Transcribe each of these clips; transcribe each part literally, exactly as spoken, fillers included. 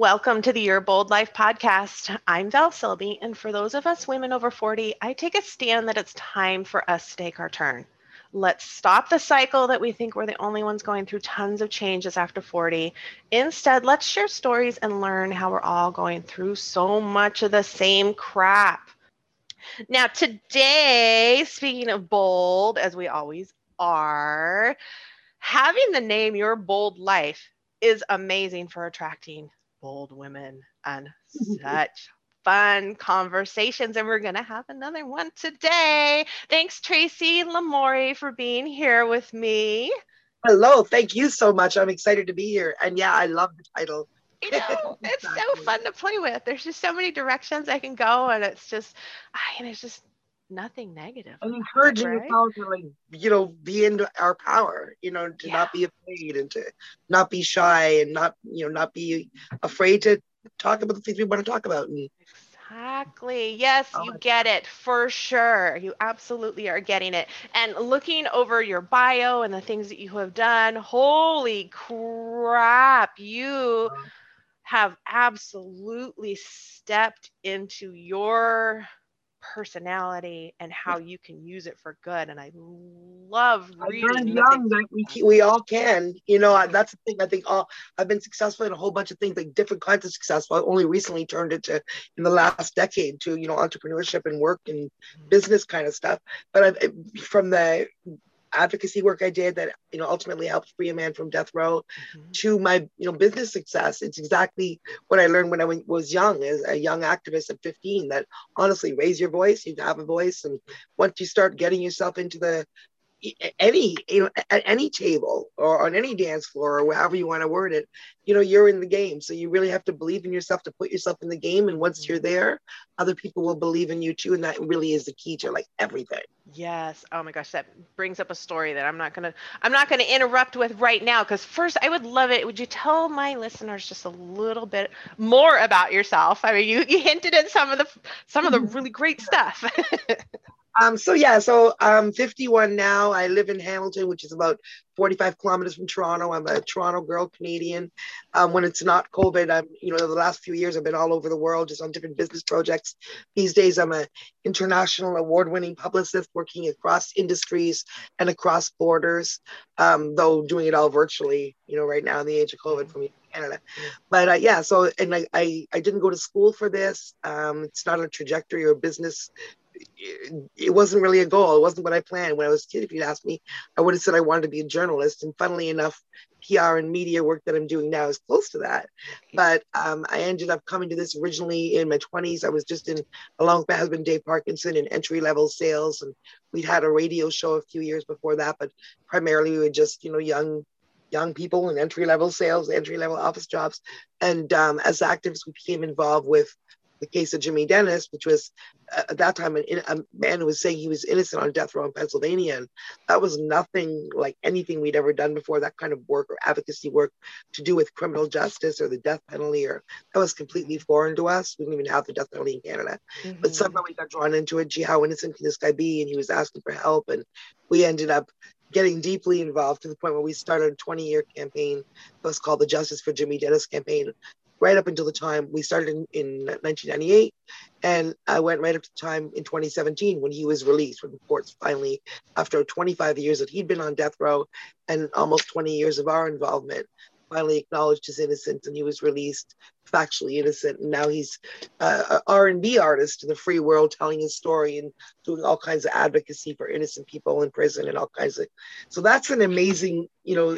Welcome to the Your Bold Life Podcast. I'm Val Silby, and for those of us women over forty, I take a stand that it's time for us to take our turn. Let's stop the cycle that we think we're the only ones going through tons of changes after forty. Instead, let's share stories and learn how we're all going through so much of the same crap. Now, today, speaking of bold, as we always are, having the name Your Bold Life is amazing for attracting bold women and such fun conversations. And we're going to have another one today. Thanks, Tracy Lamori, for being here with me. Hello. Thank you so much. I'm excited to be here. And yeah, I love the title. You know, it's exactly. So fun to play with. There's just so many directions I can go. And it's just, I mean, it's just nothing negative. I'm encouraging it, right? Yourself to, like, you know, be in our power, you know, to yeah. not be afraid and to not be shy and not, you know, not be afraid to talk about the things we want to talk about. And exactly. Yes, you get it for sure. You absolutely are getting it. And looking over your bio and the things that you have done, holy crap, you have absolutely stepped into your personality and how you can use it for good. And I love reading. Young that we, we all can, you know, that's the thing. I think all I've been successful in a whole bunch of things, like different kinds of successful. I only recently turned into, in the last decade, to, you know, entrepreneurship and work and business kind of stuff. But I, from the advocacy work I did that, you know, ultimately helped free a man from death row mm-hmm. to my, you know, business success. It's exactly what I learned when I was young, as a young activist at fifteen, that honestly, raise your voice, you have a voice. And once you start getting yourself into the, any, you know, at any table or on any dance floor or however you want to word it, you know, you're in the game. So you really have to believe in yourself to put yourself in the game. And once you're there, other people will believe in you too. And that really is the key to, like, everything. Yes. Oh my gosh. That brings up a story that I'm not going to, I'm not going to interrupt with right now. Cause first I would love it. Would you tell my listeners just a little bit more about yourself? I mean, you, you hinted at some of the, some of the really great stuff. Um, so yeah, so I'm fifty-one now. I live in Hamilton, which is about forty-five kilometers from Toronto. I'm a Toronto girl, Canadian. Um, when it's not COVID, I'm, you know, the last few years I've been all over the world, just on different business projects. These days, I'm an international award-winning publicist working across industries and across borders, um, though doing it all virtually, you know, right now in the age of COVID for me. Canada. But uh, yeah, so, and I, I, I didn't go to school for this. Um, it's not a trajectory or business. It, it wasn't really a goal. It wasn't what I planned. When I was a kid, if you'd asked me, I would have said I wanted to be a journalist. And funnily enough, P R and media work that I'm doing now is close to that. But um, I ended up coming to this originally in my twenties. I was just in, along with my husband, Dave Parkinson, in entry-level sales. And we'd had a radio show a few years before that, but primarily we were just, you know, young young people in entry-level sales, entry-level office jobs. And um, as activists, we became involved with the case of Jimmy Dennis, which was uh, at that time an, a man who was saying he was innocent on death row in Pennsylvania. And that was nothing like anything we'd ever done before, that kind of work or advocacy work to do with criminal justice or the death penalty, or that was completely foreign to us. We didn't even have the death penalty in Canada, mm-hmm. but somehow we got drawn into it. Gee, how innocent can this guy be? And he was asking for help. And we ended up getting deeply involved to the point where we started a twenty year campaign that was called the Justice for Jimmy Dennis campaign. Right up until the time we started in, in nineteen ninety-eight, and I went right up to the time in twenty seventeen when he was released from the courts finally, after twenty-five years that he'd been on death row and almost twenty years of our involvement, finally acknowledged his innocence and he was released factually innocent. And now he's uh, an R and B artist in the free world, telling his story and doing all kinds of advocacy for innocent people in prison and all kinds of. So that's an amazing, you know,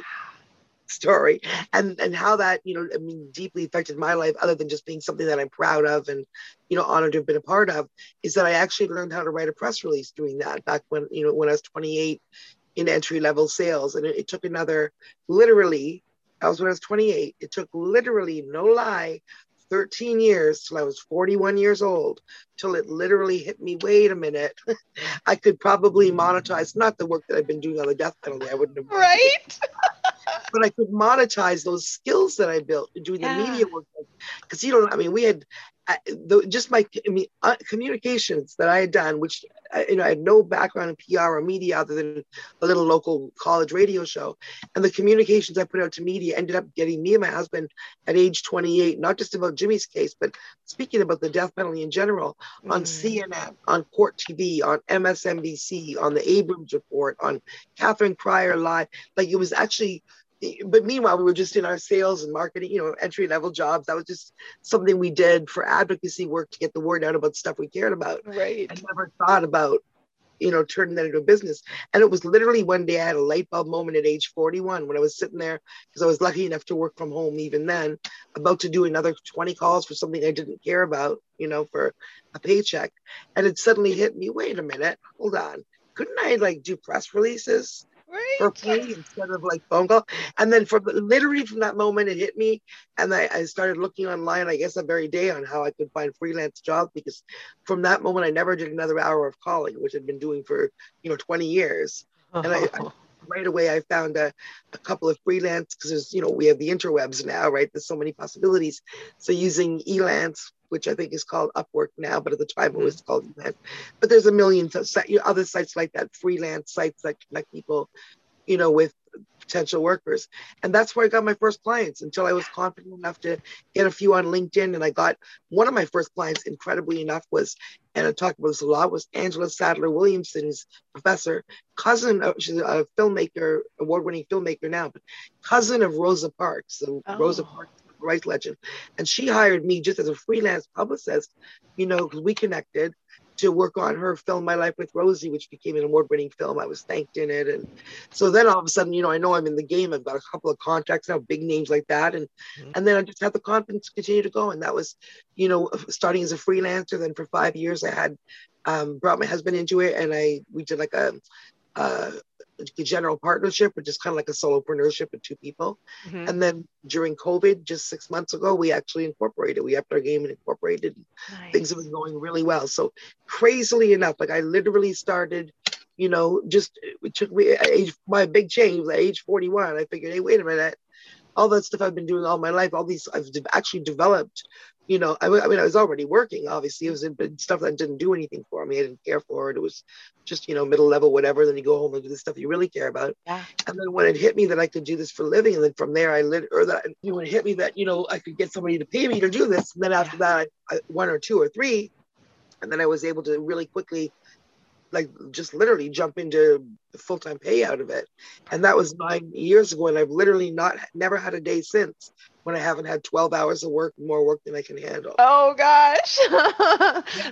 story, and and how that, you know, I mean, deeply affected my life, other than just being something that I'm proud of and, you know, honored to have been a part of, is that I actually learned how to write a press release doing that back when, you know, when I was twenty-eight in entry-level sales. And it, it took another, literally, that was when I was twenty-eight, it took literally, no lie, thirteen years till I was forty-one years old, till it literally hit me, wait a minute, I could probably monetize, not the work that I've been doing on the death penalty, I wouldn't have. Right? But I could monetize those skills that I built doing yeah. the media work. Because, you know, I mean, we had uh, the, just my I mean, uh, communications that I had done, which I, you know, I had no background in P R or media other than a little local college radio show. And the communications I put out to media ended up getting me and my husband at age twenty-eight, not just about Jimmy's case, but speaking about the death penalty in general, mm. on C N N, on Court T V, on M S N B C, on the Abrams Report, on Catherine Pryor Live. Like it was actually... But meanwhile, we were just in our sales and marketing, you know, entry level jobs. That was just something we did for advocacy work to get the word out about stuff we cared about. Right. I never thought about, you know, turning that into a business. And it was literally one day I had a light bulb moment at age forty-one when I was sitting there, because I was lucky enough to work from home even then, about to do another twenty calls for something I didn't care about, you know, for a paycheck. And it suddenly hit me, wait a minute, hold on. Couldn't I like do press releases? Right. For free instead of like phone call. And then from literally from that moment it hit me, and I, I started looking online, I guess that very day, on how I could find freelance jobs, because from that moment I never did another hour of calling, which I'd been doing for, you know, twenty years. Uh-huh. And I, I right away I found a, a couple of freelance, because there's, you know, we have the interwebs now, right? There's so many possibilities. So using Elance, which I think is called Upwork now, but at the time it was called that. But there's a million other sites like that, freelance sites that connect people, you know, with potential workers. And that's where I got my first clients, until I was confident enough to get a few on LinkedIn. And I got one of my first clients, incredibly enough, was, and I talk about this a lot, was Angela Sadler Williamson's professor, cousin of, she's a filmmaker, award-winning filmmaker now, but cousin of Rosa Parks, so oh. Rosa Parks. Rights legend. And she hired me just as a freelance publicist, you know, because we connected to work on her film My Life with Rosie, which became an award-winning film. I was thanked in it. And so then all of a sudden, you know, I know I'm in the game. I've got a couple of contacts now, big names like that. And mm-hmm. and then I just had the confidence to continue to go. And that was, you know, starting as a freelancer. Then for five years I had um, brought my husband into it, and I we did like a uh a general partnership, which is kind of like a solopreneurship of two people. Mm-hmm. And then during COVID, just six months ago, we actually incorporated, we upped our game and incorporated. Nice. Things have been going really well. So crazily enough, like I literally started, you know, just, it took me age, my big change at age forty-one. I figured, hey, wait a minute, all that stuff I've been doing all my life, all these, I've actually developed, you know, I, I mean, I was already working, obviously, it was in, stuff that didn't do anything for me, I didn't care for it, it was just, you know, middle level, whatever, then you go home and do the stuff you really care about, yeah. And then when it hit me that I could do this for a living, and then from there, I lit, or that, you know, it hit me that, you know, I could get somebody to pay me to do this, and then after that, I, I, one or two or three, and then I was able to really quickly, like just literally jump into full-time pay out of it. And that was nine years ago. And I've literally not, never had a day since when I haven't had twelve hours of work, more work than I can handle. Oh gosh.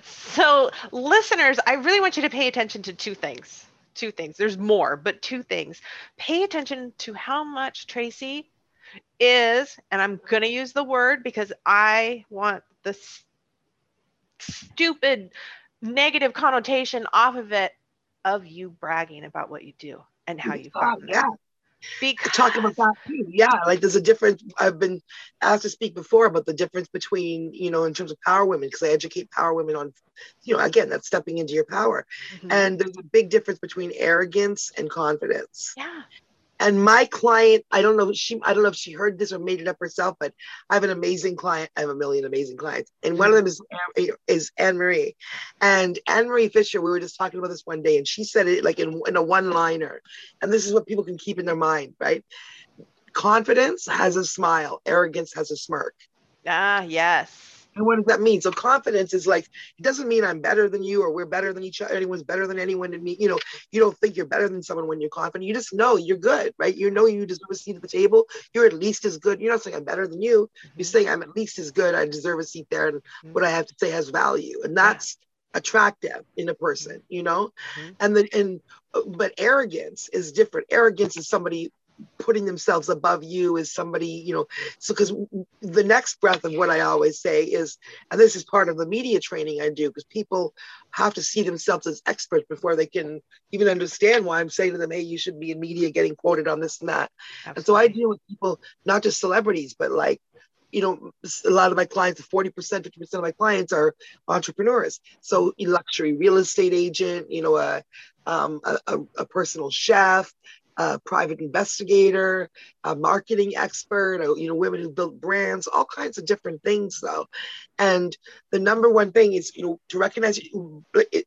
So listeners, I really want you to pay attention to two things, two things. There's more, but two things. Pay attention to how much Tracy is, and I'm going to use the word because I want the st- stupid negative connotation off of it, of you bragging about what you do and how you found it. Yeah. Because talk about that too. Yeah, like there's a difference. I've been asked to speak before about the difference between, you know, in terms of power women, because I educate power women on, you know, again, that's stepping into your power. Mm-hmm. And there's a big difference between arrogance and confidence. Yeah. And my client, I don't know if she, I don't know if she heard this or made it up herself, but I have an amazing client. I have a million amazing clients. And one of them is, is Anne Marie. And Anne Marie Fisher, we were just talking about this one day, and she said it like in, in a one-liner. And this is what people can keep in their mind, right? Confidence has a smile. Arrogance has a smirk. Ah, yes. And what does that mean? So confidence is like, it doesn't mean I'm better than you, or we're better than each other. Anyone's better than anyone. And me, you know, you don't think you're better than someone when you're confident. You just know you're good, right? You know, you deserve a seat at the table. You're at least as good. You're not saying I'm better than you. Mm-hmm. You're saying I'm at least as good. I deserve a seat there. And mm-hmm. what I have to say has value. And that's yeah. attractive in a person, you know, mm-hmm. and then, and, but arrogance is different. Arrogance is somebody putting themselves above you, as somebody, you know, so because the next breath of what I always say is, and this is part of the media training I do, because people have to see themselves as experts before they can even understand why I'm saying to them, hey, you should be in media getting quoted on this and that. Absolutely. And so I deal with people, not just celebrities, but like, you know, a lot of my clients, forty percent, fifty percent of my clients are entrepreneurs. So a luxury real estate agent, you know, a, um, a, a, a personal chef, a private investigator, a marketing expert, you know, women who built brands, all kinds of different things though. And the number one thing is, you know, to recognize,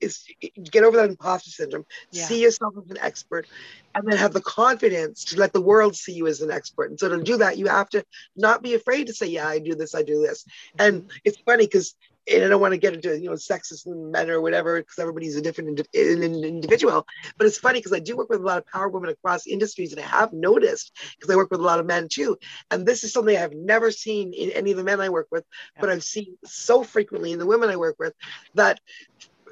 is get over that imposter syndrome, yeah. see yourself as an expert, and then have the confidence to let the world see you as an expert. And so to do that, you have to not be afraid to say, yeah, I do this, I do this. And it's funny because, and I don't want to get into, you know, sexist men or whatever, because everybody's a different ind- individual. But it's funny because I do work with a lot of power women across industries, and I have noticed, because I work with a lot of men too. And this is something I have never seen in any of the men I work with, but I've seen so frequently in the women I work with that.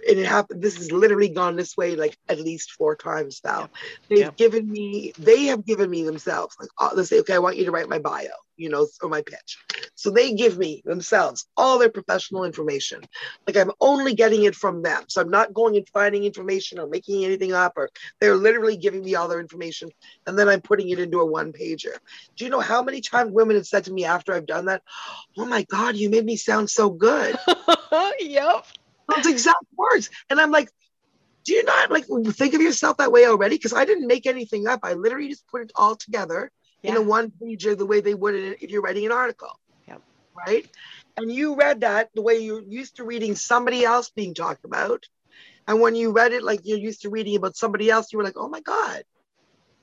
And it happened, this has literally gone this way like at least four times now. Yeah. They've yeah. given me, they have given me themselves, like, oh, let's say, okay, I want you to write my bio, you know, or my pitch. So they give me themselves all their professional information. Like I'm only getting it from them. So I'm not going and finding information or making anything up, or they're literally giving me all their information. And then I'm putting it into a one pager. Do you know how many times women have said to me after I've done that, oh my God, you made me sound so good. Yep. Those exact words. And I'm like, do you not like think of yourself that way already? Because I didn't make anything up. I literally just put it all together yeah. in a one pager the way they would if you're writing an article. Yep. Right? And you read that the way you're used to reading somebody else being talked about. And when you read it like you're used to reading about somebody else, you were like, oh my God,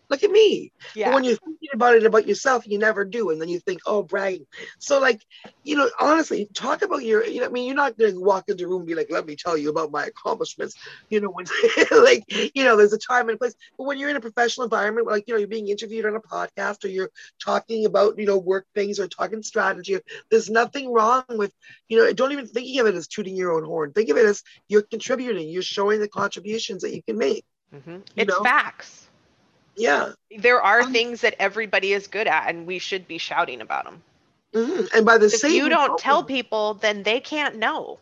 look at me. Yeah. But when you're thinking about it about yourself, you never do. And then you think, oh, bragging. So like, you know, honestly, talk about your, you know, I mean, you're not going to walk into a room and be like, let me tell you about my accomplishments. You know, when like, you know, there's a time and a place. But when you're in a professional environment, like, you know, you're being interviewed on a podcast or you're talking about, you know, work things or talking strategy, there's nothing wrong with, you know, don't even think of it as tooting your own horn. Think of it as you're contributing. You're showing the contributions that you can make. Mm-hmm. You it's know? Facts. Yeah, there are um, things that everybody is good at, and we should be shouting about them. Mm-hmm. And by the if same, if you don't token, tell people, then they can't know.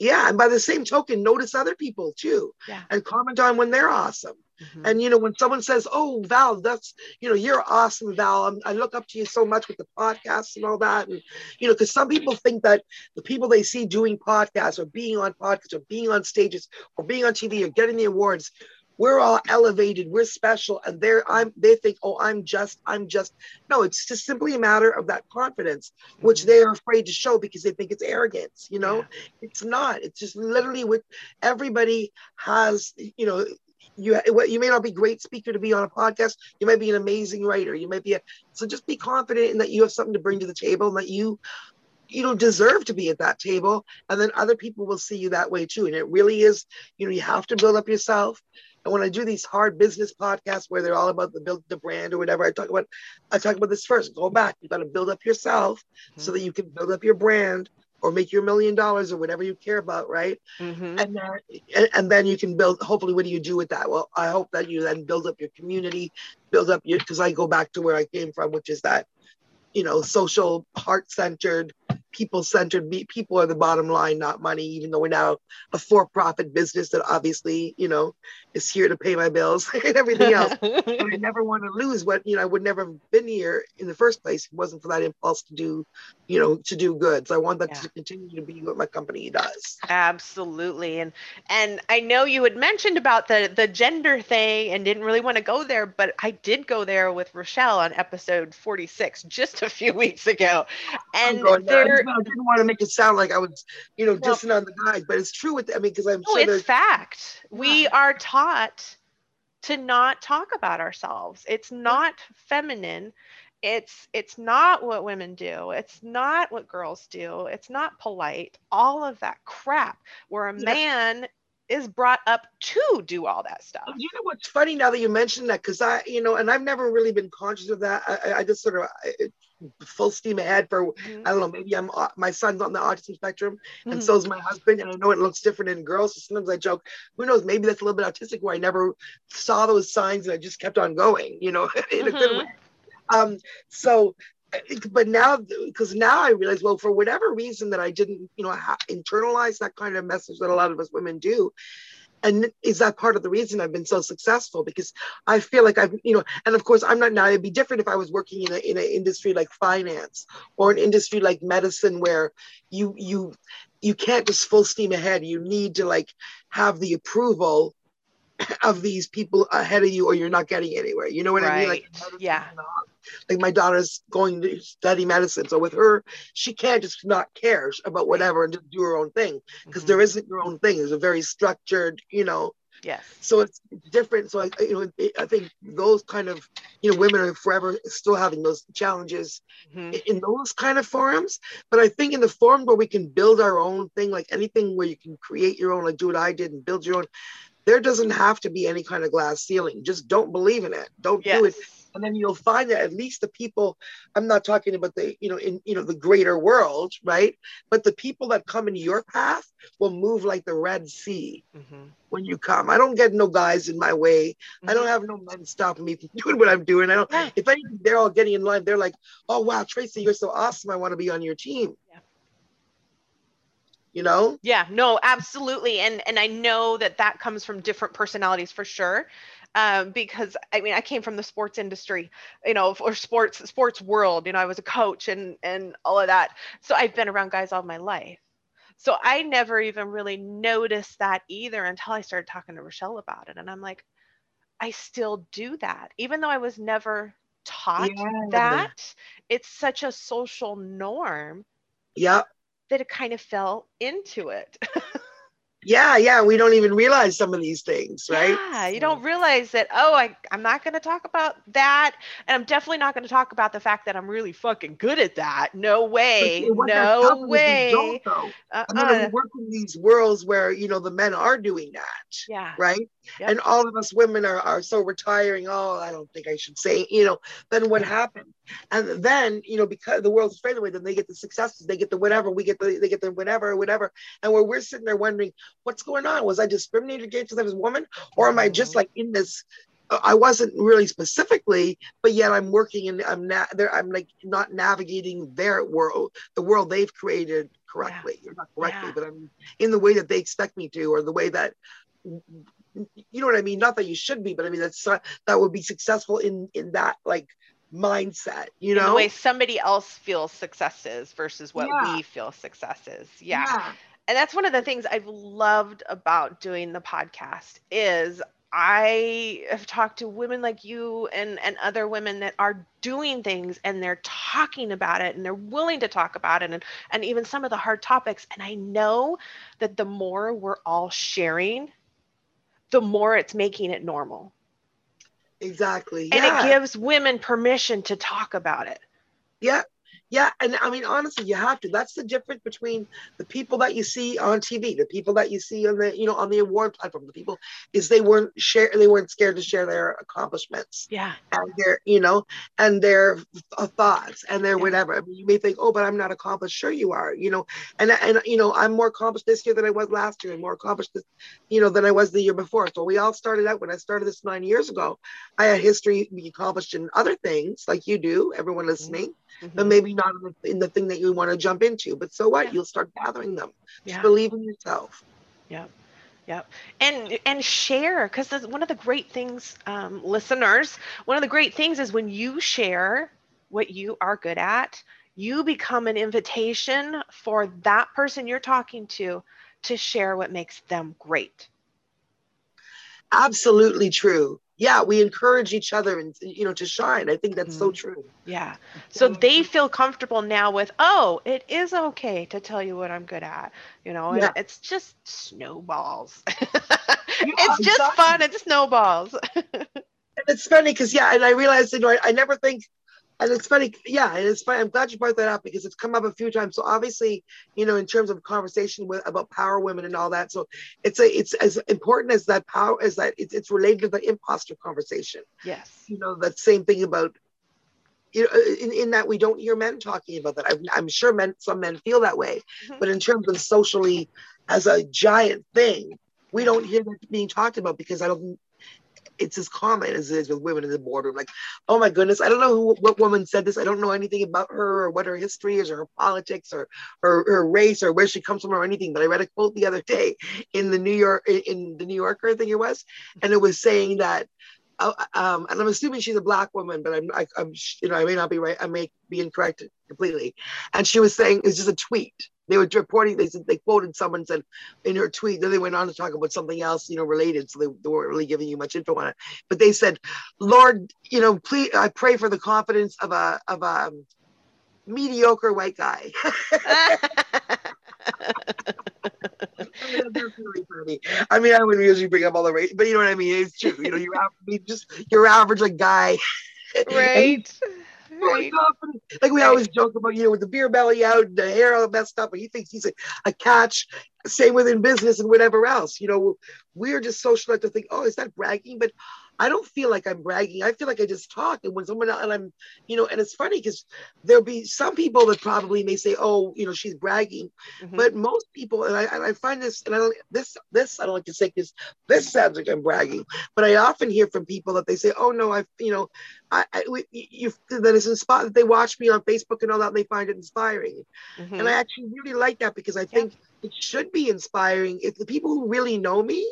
Yeah, and by the same token, notice other people too, yeah. and comment on when they're awesome. Mm-hmm. And you know, when someone says, "Oh, Val, that's you know, you're awesome, Val. I'm, I look up to you so much with the podcasts and all that." And you know, because some people think that the people they see doing podcasts or being on podcasts or being on stages or being on T V or getting the awards. We're all elevated. We're special, and they're I'm. They think, oh, I'm just. I'm just. No, it's just simply a matter of that confidence, mm-hmm. which they are afraid to show because they think it's arrogance. You know, yeah. It's not. It's just literally what everybody has. You know, you you may not be a great speaker to be on a podcast. You might be an amazing writer. You might be a. So just be confident in that you have something to bring to the table, and that you. you know, deserve to be at that table. And then other people will see you that way too. And it really is, you know, you have to build up yourself. And when I do these hard business podcasts where they're all about the build the brand or whatever, I talk about, I talk about this first, go back, you got to build up yourself mm-hmm. so that you can build up your brand or make your million dollars or whatever you care about. Right. Mm-hmm. And, then, and then you can build, hopefully, what do you do with that? Well, I hope that you then build up your community, build up your, because I go back to where I came from, which is that, you know, social, heart-centered, people-centered. People are the bottom line, not money, even though we're now a for-profit business that obviously, you know, is here to pay my bills and everything else. I never want to lose what, you know, I would never have been here in the first place if it wasn't for that impulse to do, you know, to do good. So I want that yeah. to continue to be what my company does. Absolutely. And and I know you had mentioned about the, the gender thing and didn't really want to go there, but I did go there with Rochelle on episode forty-six just a few weeks ago. And there I didn't want to make it sound like I was, you know, well, dissing on the guys, but it's true. With I mean, because I'm no, sure it's fact. Yeah. We are taught to not talk about ourselves. It's not feminine. It's it's not what women do. It's not what girls do. It's not polite. All of that crap. Where a yeah. man is brought up to do all that stuff. You know what's funny now that you mentioned that, because I, you know, and I've never really been conscious of that. I, I just sort of. I, full steam ahead for mm-hmm. I don't know, maybe I'm my son's on the autism spectrum and mm-hmm. so is my husband, and I know it looks different in girls, so sometimes I joke, who knows, maybe that's a little bit autistic where I never saw those signs and I just kept on going, you know, in a mm-hmm. good way. Um so but now, because now I realize, well, for whatever reason that I didn't, you know, ha- internalize that kind of message that a lot of us women do. And is that part of the reason I've been so successful? Because I feel like I've, you know, and of course I'm not now, it'd be different if I was working in a in an industry like finance or an industry like medicine where you, you, you can't just full steam ahead. You need to like have the approval of these people ahead of you, or you're not getting anywhere. You know what right. I mean? Like, yeah. Like my daughter's going to study medicine. So with her, she can't just not care about whatever and just do her own thing, because mm-hmm. there isn't your own thing. There's a very structured, you know, yes. So it's different. So I, you know, it, I think those kind of, you know, women are forever still having those challenges mm-hmm. in, in those kind of forums. But I think in the forum where we can build our own thing, like anything where you can create your own, like do what I did and build your own, there doesn't have to be any kind of glass ceiling. Just don't believe in it. Don't yes. do it. And then you'll find that at least the people, I'm not talking about the, you know, in, you know, the greater world, right? But the people that come into your path will move like the Red Sea mm-hmm. when you come. I don't get no guys in my way. Mm-hmm. I don't have no men stopping me from doing what I'm doing. I don't, yeah. if anything, they're all getting in line. They're like, oh, wow, Tracy, you're so awesome. I want to be on your team. Yeah. You know? Yeah, no, absolutely. And, and I know that that comes from different personalities for sure. Um, because I mean, I came from the sports industry, you know, or sports, sports world, you know, I was a coach and, and all of that. So I've been around guys all my life. So I never even really noticed that either until I started talking to Rochelle about it. And I'm like, I still do that. Even though I was never taught yeah. that, it's such a social norm. Yeah. That it kind of fell into it. Yeah, yeah, we don't even realize some of these things, right? Yeah, you don't realize that, oh, I, I'm not going to talk about that. And I'm definitely not going to talk about the fact that I'm really fucking good at that. No way, no way. Uh-uh. I mean, we work in these worlds where, you know, the men are doing that, yeah. right? Yep. And all of us women are, are so retiring, oh, I don't think I should say, you know, then what happened? And then, you know, because the world's afraid of it, then they get the successes, they get the whatever, we get the, they get the whatever, whatever. And where we're sitting there wondering, what's going on? Was I discriminated against as a woman? Or am I just like in this, I wasn't really specifically, but yet I'm working and I'm not na- there. I'm like not navigating their world, the world they've created correctly, yeah. or not correctly, yeah. but I'm in the way that they expect me to, or the way that, you know what I mean? Not that you should be, but I mean, that's not, that would be successful in, in that like mindset, you know, in the way somebody else feels success is versus what yeah. we feel success is. Yeah. yeah. And that's one of the things I've loved about doing the podcast is I have talked to women like you and, and other women that are doing things and they're talking about it and they're willing to talk about it and, and even some of the hard topics. And I know that the more we're all sharing, the more it's making it normal. Exactly. And yeah. it gives women permission to talk about it. Yeah. Yeah. And I mean, honestly, you have to. That's the difference between the people that you see on T V, the people that you see on the, you know, on the award platform, the people is they weren't share, they weren't scared to share their accomplishments. Yeah. And their, you know, and their thoughts and their yeah. whatever. I mean, you may think, oh, but I'm not accomplished. Sure you are, you know, and, and, you know, I'm more accomplished this year than I was last year and more accomplished, this, you know, than I was the year before. So we all started out when I started this nine years ago, I had history being accomplished in other things like you do, everyone listening. Mm-hmm. Mm-hmm. But maybe not in the, in the thing that you want to jump into. But so what? Yeah. You'll start gathering them. Yeah. Just believe in yourself. Yep. Yep. And and share, because one of the great things, um, listeners, one of the great things is when you share what you are good at, you become an invitation for that person you're talking to to share what makes them great. Absolutely true. Yeah, we encourage each other and, you know, to shine. I think that's mm-hmm. so true. Yeah. So they feel comfortable now with, oh, it is okay to tell you what I'm good at. You know, yeah. and it's just snowballs. Yeah, it's just exactly. fun. It's snowballs. And it's funny because, yeah, and I realized, you know, I, I never think, and it's funny. Yeah, and it's funny. I'm glad you brought that up because it's come up a few times. So obviously, you know, in terms of conversation with about power women and all that. So it's a, it's as important as that power as that it's, it's related to the imposter conversation. Yes. You know, that same thing about, you know, in, in that we don't hear men talking about that. I'm, I'm sure men, some men feel that way, mm-hmm. but in terms of socially as a giant thing, we don't hear that being talked about because I don't, it's as common as it is with women in the boardroom. Like, oh my goodness, I don't know who, what woman said this. I don't know anything about her or what her history is or her politics or her, her race or where she comes from or anything. But I read a quote the other day in the New York, in the New Yorker, I think it was, and it was saying that, um, and I'm assuming she's a black woman, but I'm, I, I'm, you know, I may not be right. I may be incorrect completely. And she was saying, it's just a tweet. they were reporting, they said they quoted someone said in her tweet, then they went on to talk about something else, you know, related. So they, they weren't really giving you much info on it. But they said, Lord, you know, please, I pray for the confidence of a of a mediocre white guy. I mean, I wouldn't usually bring up all the race, but you know what I mean? It's true. You know, you have to be just your average like guy. Right. Right. Like we right. always joke about, you know, with the beer belly out and the hair all messed up, and he thinks he's a, a catch. Same within business and whatever else. You know, we're just social enough to think, oh, is that bragging? But I don't feel like I'm bragging. I feel like I just talk. And when someone else, and I'm, you know, and it's funny because there'll be some people that probably may say, oh, you know, she's bragging. Mm-hmm. But most people, and I, and I find this, and I don't, this, this, I don't like to say because this sounds like I'm bragging, but I often hear from people that they say, oh no, I, you know, I, I you, that it's inspired, that they watch me on Facebook and all that, and they find it inspiring. Mm-hmm. And I actually really like that because I think yeah. it should be inspiring. If the people who really know me,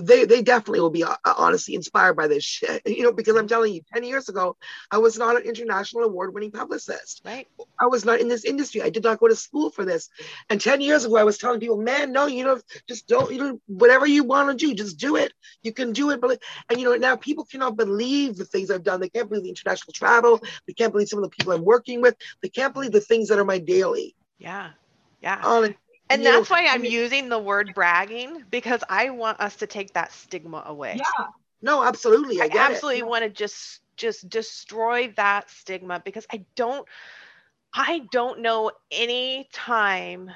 They they definitely will be honestly inspired by this shit, you know, because I'm telling you, ten years ago, I was not an international award-winning publicist. Right. I was not in this industry. I did not go to school for this. And ten years ago, I was telling people, man, no, you know, just don't, you know, whatever you want to do, just do it. You can do it. And, you know, now people cannot believe the things I've done. They can't believe the international travel. They can't believe some of the people I'm working with. They can't believe the things that are my daily. Yeah. Yeah. Honestly. And you that's know, why I'm I mean, using the word bragging, because I want us to take that stigma away. Yeah, no, absolutely. I, I absolutely it. want to just, just destroy that stigma, because I don't, I don't know any time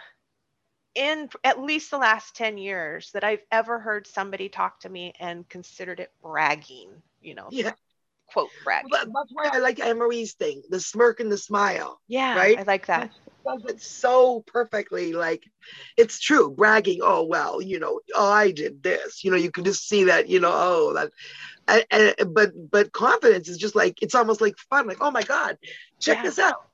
in at least the last ten years that I've ever heard somebody talk to me and considered it bragging, you know, yeah. quote bragging. Well, that's why I like Anne Marie's thing, the smirk and the smile. Yeah, right? I like that. Does it so perfectly. Like, it's true, bragging, oh well, you know, oh, I did this, you know, you can just see that, you know, oh that and, and, but but confidence is just like, it's almost like fun, like, oh my god, check yeah. this out.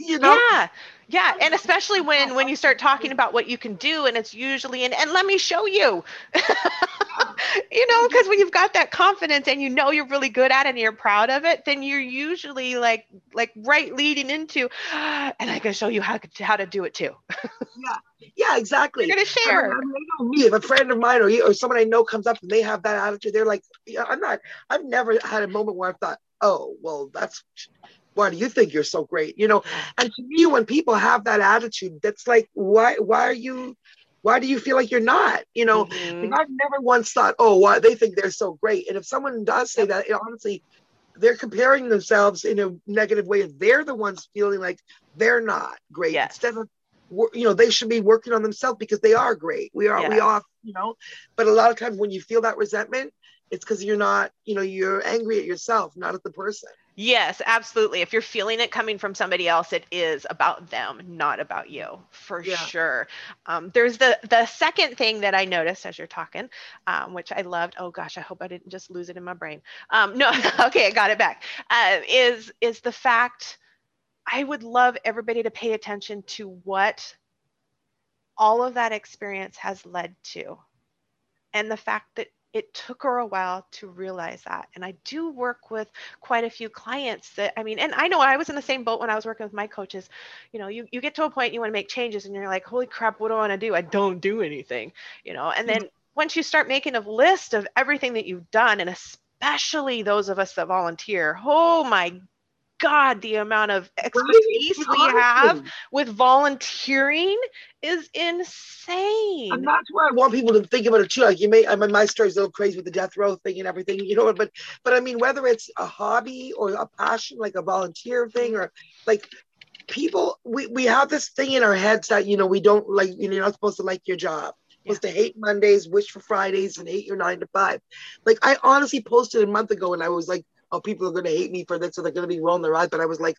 You know, yeah yeah and especially when when you start talking about what you can do, and it's usually and and let me show you. You know, because when you've got that confidence and you know you're really good at it and you're proud of it, then you're usually like like right leading into, and I can show you how to, how to do it too. Yeah. Yeah, exactly. You're going to share. I, I mean, I know me, if a friend of mine or, or someone I know comes up and they have that attitude, they're like, yeah, I'm not, I've never had a moment where I've thought, oh, well, that's, why do you think you're so great? You know, and to me, when people have that attitude, that's like, why, why are you, why do you feel like you're not, you know, mm-hmm. I've never once thought, oh, why they think they're so great. And if someone does say yep. that, it, honestly, they're comparing themselves in a negative way. They're the ones feeling like they're not great. Yes. Instead of, you know, they should be working on themselves because they are great. We are, yes. we are, you know, but a lot of times when you feel that resentment, it's because you're not, you know, you're angry at yourself, not at the person. Yes, absolutely. If you're feeling it coming from somebody else, it is about them, not about you, for yeah. sure. Um, there's the the second thing that I noticed as you're talking, um, which I loved. Oh gosh, I hope I didn't just lose it in my brain. Um, no, okay, I got it back. Uh, is is the fact I would love everybody to pay attention to what all of that experience has led to, and the fact that it took her a while to realize that. And I do work with quite a few clients that, I mean, and I know I was in the same boat when I was working with my coaches. You know, you, you get to a point you want to make changes and you're like, holy crap, what do I want to do? I don't do anything, you know? And then once you start making a list of everything that you've done, and especially those of us that volunteer, oh my God, the amount of expertise we have with volunteering is insane. And that's why I want people to think about it too. Like you may, I mean, my story's a little crazy with the death row thing and everything, you know, but, but I mean, whether it's a hobby or a passion, like a volunteer thing, or like people, we, we have this thing in our heads that, you know, we don't like, you know, you're not supposed to like your job. Yeah. Was to hate Mondays, wish for Fridays, and hate your nine to five. Like I honestly posted a month ago and I was like, oh, people are going to hate me for this, so they're going to be rolling their eyes. But I was like,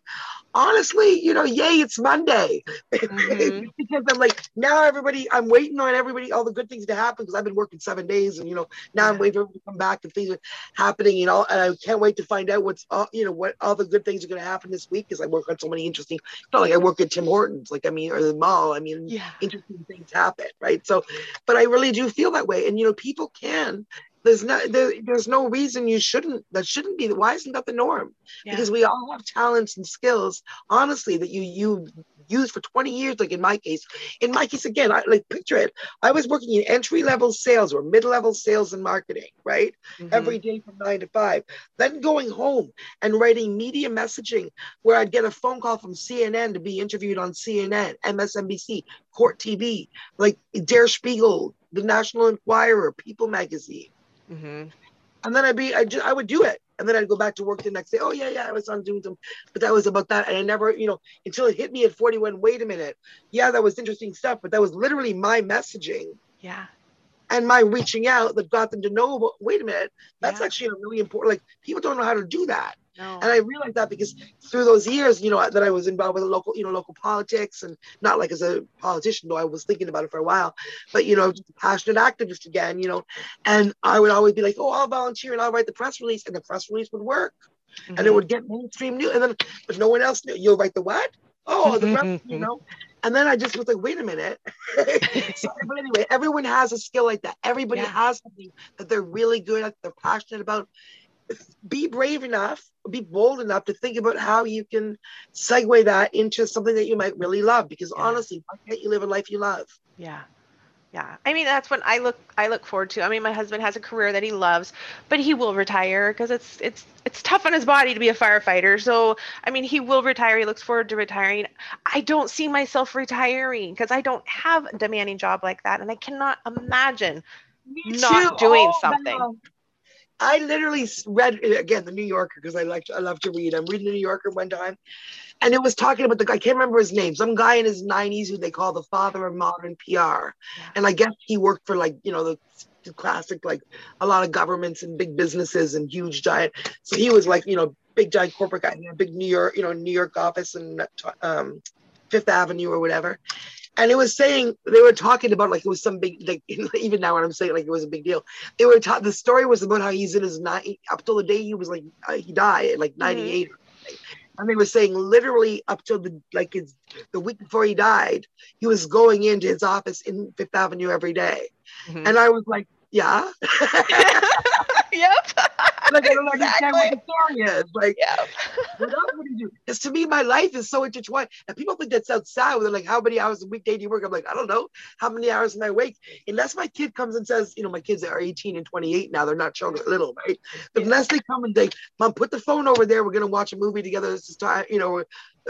honestly, you know, yay, it's Monday. Mm-hmm. Because I'm like, now everybody, I'm waiting on everybody, all the good things to happen, because I've been working seven days and, you know, now yeah. I'm waiting for everybody to come back and things are happening, you know, and I can't wait to find out what's, all, you know, what all the good things are going to happen this week, because I work on so many interesting, it's not like I work at Tim Hortons, like, I mean, or the mall, I mean, yeah. interesting things happen, right? So, but I really do feel that way. And, you know, people can, There's no, there, there's no reason you shouldn't, that shouldn't be, why isn't that the norm? Yeah. Because we all have talents and skills, honestly, that you, you used for twenty years, like in my case. In my case, again, I like picture it. I was working in entry-level sales or mid-level sales and marketing, right? Mm-hmm. Every day from nine to five. Then going home and writing media messaging where I'd get a phone call from C N N to be interviewed on C N N, M S N B C, Court T V, like Der Spiegel, the National Enquirer, People Magazine. Mm-hmm. And then I'd be, I, just, I would do it. And then I'd go back to work the next day. Oh, yeah, yeah, I was on doing some, but that was about that. And I never, you know, until it hit me at forty-one, wait a minute. Yeah, that was interesting stuff, but that was literally my messaging. Yeah. And my reaching out that got them to know, well, wait a minute, that's yeah. actually a really important, like people don't know how to do that. No. And I realized that because through those years, you know, that I was involved with the local, you know, local politics, and not like as a politician, though I was thinking about it for a while, but, you know, just a passionate activist again, you know, and I would always be like, oh, I'll volunteer and I'll write the press release, and the press release would work mm-hmm. and it would get mainstream news. And then, but no one else knew. You'll write the what? Oh, the press, you know. And then I just was like, wait a minute. So, but anyway, everyone has a skill like that. Everybody yeah. has something that they're really good at, they're passionate about. Be brave enough, be bold enough to think about how you can segue that into something that you might really love. Because yeah. honestly, why can't you live a life you love? Yeah. Yeah. I mean, that's what I look, I look forward to. I mean, my husband has a career that he loves, but he will retire because it's, it's, it's tough on his body to be a firefighter. So, I mean, he will retire. He looks forward to retiring. I don't see myself retiring because I don't have a demanding job like that. And I cannot imagine not doing oh, something. Wow. I literally read, again, The New Yorker, because I like to, I love to read. I'm reading The New Yorker one time, and it was talking about the guy, I can't remember his name, some guy in his nineties who they call the father of modern P R. Yeah. And I guess he worked for, like, you know, the, the classic, like, a lot of governments and big businesses and huge giant. So he was, like, you know, big giant corporate guy, you know, big New York, you know, New York office and um, Fifth Avenue or whatever. And it was saying, they were talking about, like, it was some big, like, even now when I'm saying, like, it was a big deal. They were ta- the story was about how he's in his, ni- up till the day he was, like, uh, he died, at, like, ninety-eight. Mm-hmm. And they were saying literally up till the, like, his, the week before he died, he was going into his office in Fifth Avenue every day. Mm-hmm. And I was like, yeah. Yep. Like, I don't exactly. understand what the story is. Like, yep. What else would you do? Because to me, my life is so intertwined. And people think that sounds sad. They're like, how many hours a weekday do you work? I'm like, I don't know. How many hours am I awake? Unless my kid comes and says, you know, my kids are eighteen and twenty-eight now. They're not children, little, right? But yeah. Unless they come and they, Mom, put the phone over there. We're going to watch a movie together. This is time, you know.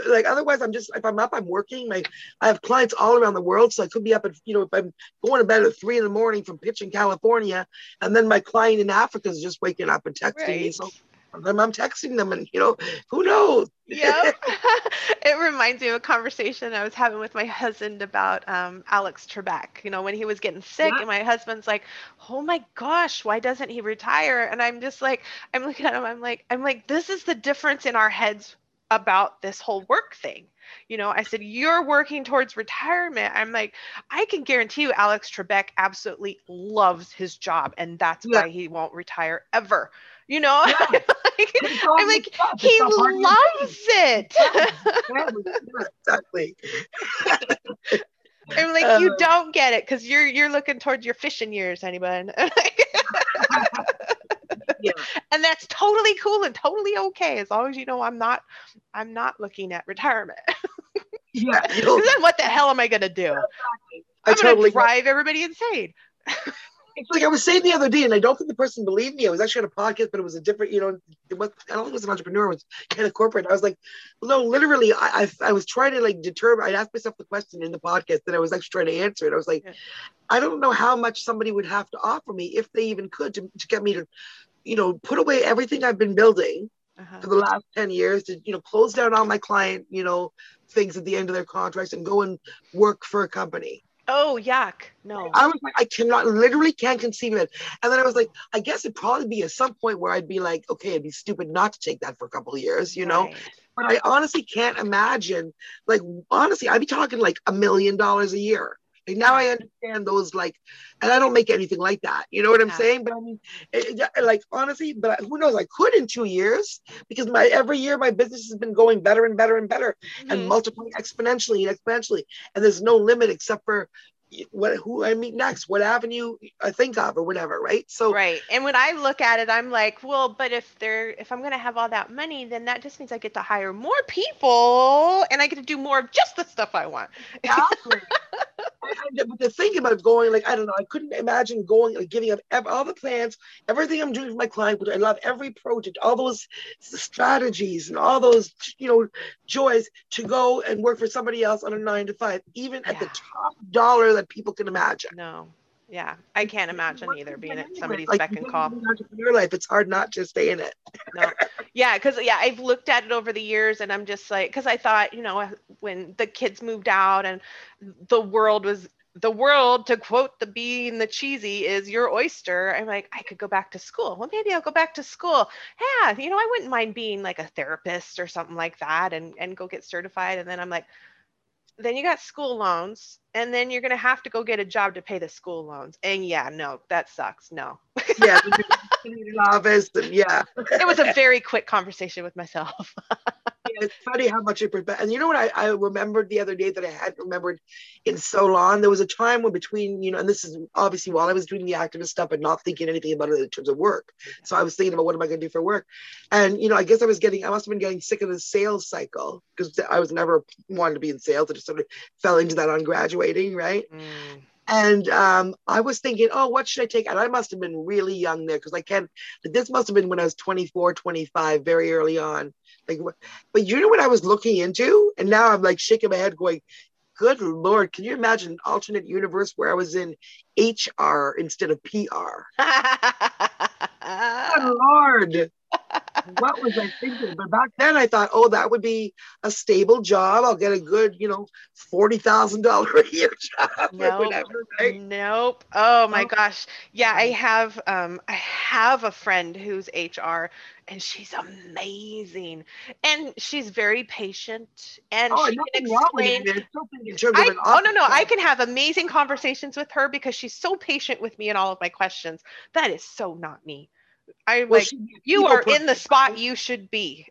Like, otherwise, I'm just, if I'm up, I'm working. Like, I have clients all around the world. So I could be up at, you know, if I'm going to bed at three in the morning from pitch in California, and then my client in Africa is just waking up and texting right. me. So I'm, I'm texting them, and, you know, who knows? Yeah. It reminds me of a conversation I was having with my husband about um, Alex Trebek, you know, when he was getting sick yeah. and my husband's like, oh my gosh, why doesn't he retire? And I'm just like, I'm looking at him. I'm like, I'm like, this is the difference in our heads about this whole work thing. You know, I said, you're working towards retirement. I'm like, I can guarantee you Alex Trebek absolutely loves his job, and that's yeah. why he won't retire ever. You know, yeah. like, I'm like, stuff. He loves it. Exactly. I'm like, um, you don't get it because you're you're looking towards your fishing years, anyone. Yeah. And that's totally cool and totally okay, as long as you know I'm not I'm not looking at retirement. Yeah. Then what the hell am I gonna do? Exactly. I'm I gonna totally drive know. everybody insane. It's like I was saying the other day, and I don't think the person believed me. I was actually on a podcast, but it was a different, you know, it was, I don't think it was an entrepreneur, it was kind of corporate. I was like, no, literally, I I, I was trying to like determine, I'd asked myself the question in the podcast, and I was actually trying to answer it. I was like, yeah. I don't know how much somebody would have to offer me, if they even could, to, to get me to, you know, put away everything I've been building uh-huh. for the last ten years to, you know, close down all my client, you know, things at the end of their contracts and go and work for a company. Oh, yuck. No. I was like, I cannot, literally can't conceive of it. And then I was like, I guess it'd probably be at some point where I'd be like, okay, it'd be stupid not to take that for a couple of years, you right. know? But I honestly can't imagine, like, honestly, I'd be talking like a million dollars a year. Like now I understand those, like, and I don't make anything like that. You know what yeah. I'm saying? But I mean, it, it, like, honestly, but who knows? I could in two years because my every year my business has been going better and better and better mm-hmm. and multiplying exponentially and exponentially. And there's no limit except for what, who I meet next, what avenue I think of or whatever. Right. So, right. And when I look at it, I'm like, well, but if they're, if I'm going to have all that money, then that just means I get to hire more people and I get to do more of just the stuff I want. Exactly. But the thing about going, like, I don't know, I couldn't imagine going, like, giving up all the plans, everything I'm doing with my client, I love every project, all those strategies and all those, you know, joys, to go and work for somebody else on a nine to five, even yeah. at the top dollar that people can imagine. No. Yeah. I can't imagine either being at somebody's like, beck and call. Your life, it's hard not to stay in it. No. Yeah. Cause yeah, I've looked at it over the years and I'm just like, cause I thought, you know, when the kids moved out and the world was the world, to quote the Bee and the Cheesy, is your oyster. I'm like, I could go back to school. Well, maybe I'll go back to school. Yeah. You know, I wouldn't mind being like a therapist or something like that and, and go get certified. And then I'm like, then you got school loans, and then you're going to have to go get a job to pay the school loans. And yeah, no, that sucks. No. Yeah. Office and yeah. It was a very quick conversation with myself. Yeah, it's funny how much it, and you know what I, I remembered the other day that I hadn't remembered in so long? There was a time when between, you know, and this is obviously while I was doing the activist stuff and not thinking anything about it in terms of work. So I was thinking about what am I going to do for work? And, you know, I guess I was getting, I must've been getting sick of the sales cycle because I was never wanted to be in sales. I just sort of fell into that on graduating. Right. Mm. And um, I was thinking, oh, what should I take? And I must have been really young there because I can't, this must have been when I was twenty-four, twenty-five, very early on. Like, but you know what I was looking into? And now I'm like shaking my head going, good Lord, can you imagine an alternate universe where I was in H R instead of P R? Good Lord. What was I thinking? But back then I thought, oh, that would be a stable job. I'll get a good, you know, forty thousand dollars a year job. Nope. Or whatever, right? Nope. Oh my gosh. Yeah. I have, um, I have a friend who's H R and she's amazing and she's very patient and oh, she can explain. I, oh no, no. I can have amazing conversations with her because she's so patient with me and all of my questions. That is so not me. I'm well, like, you are person. In the spot you should be.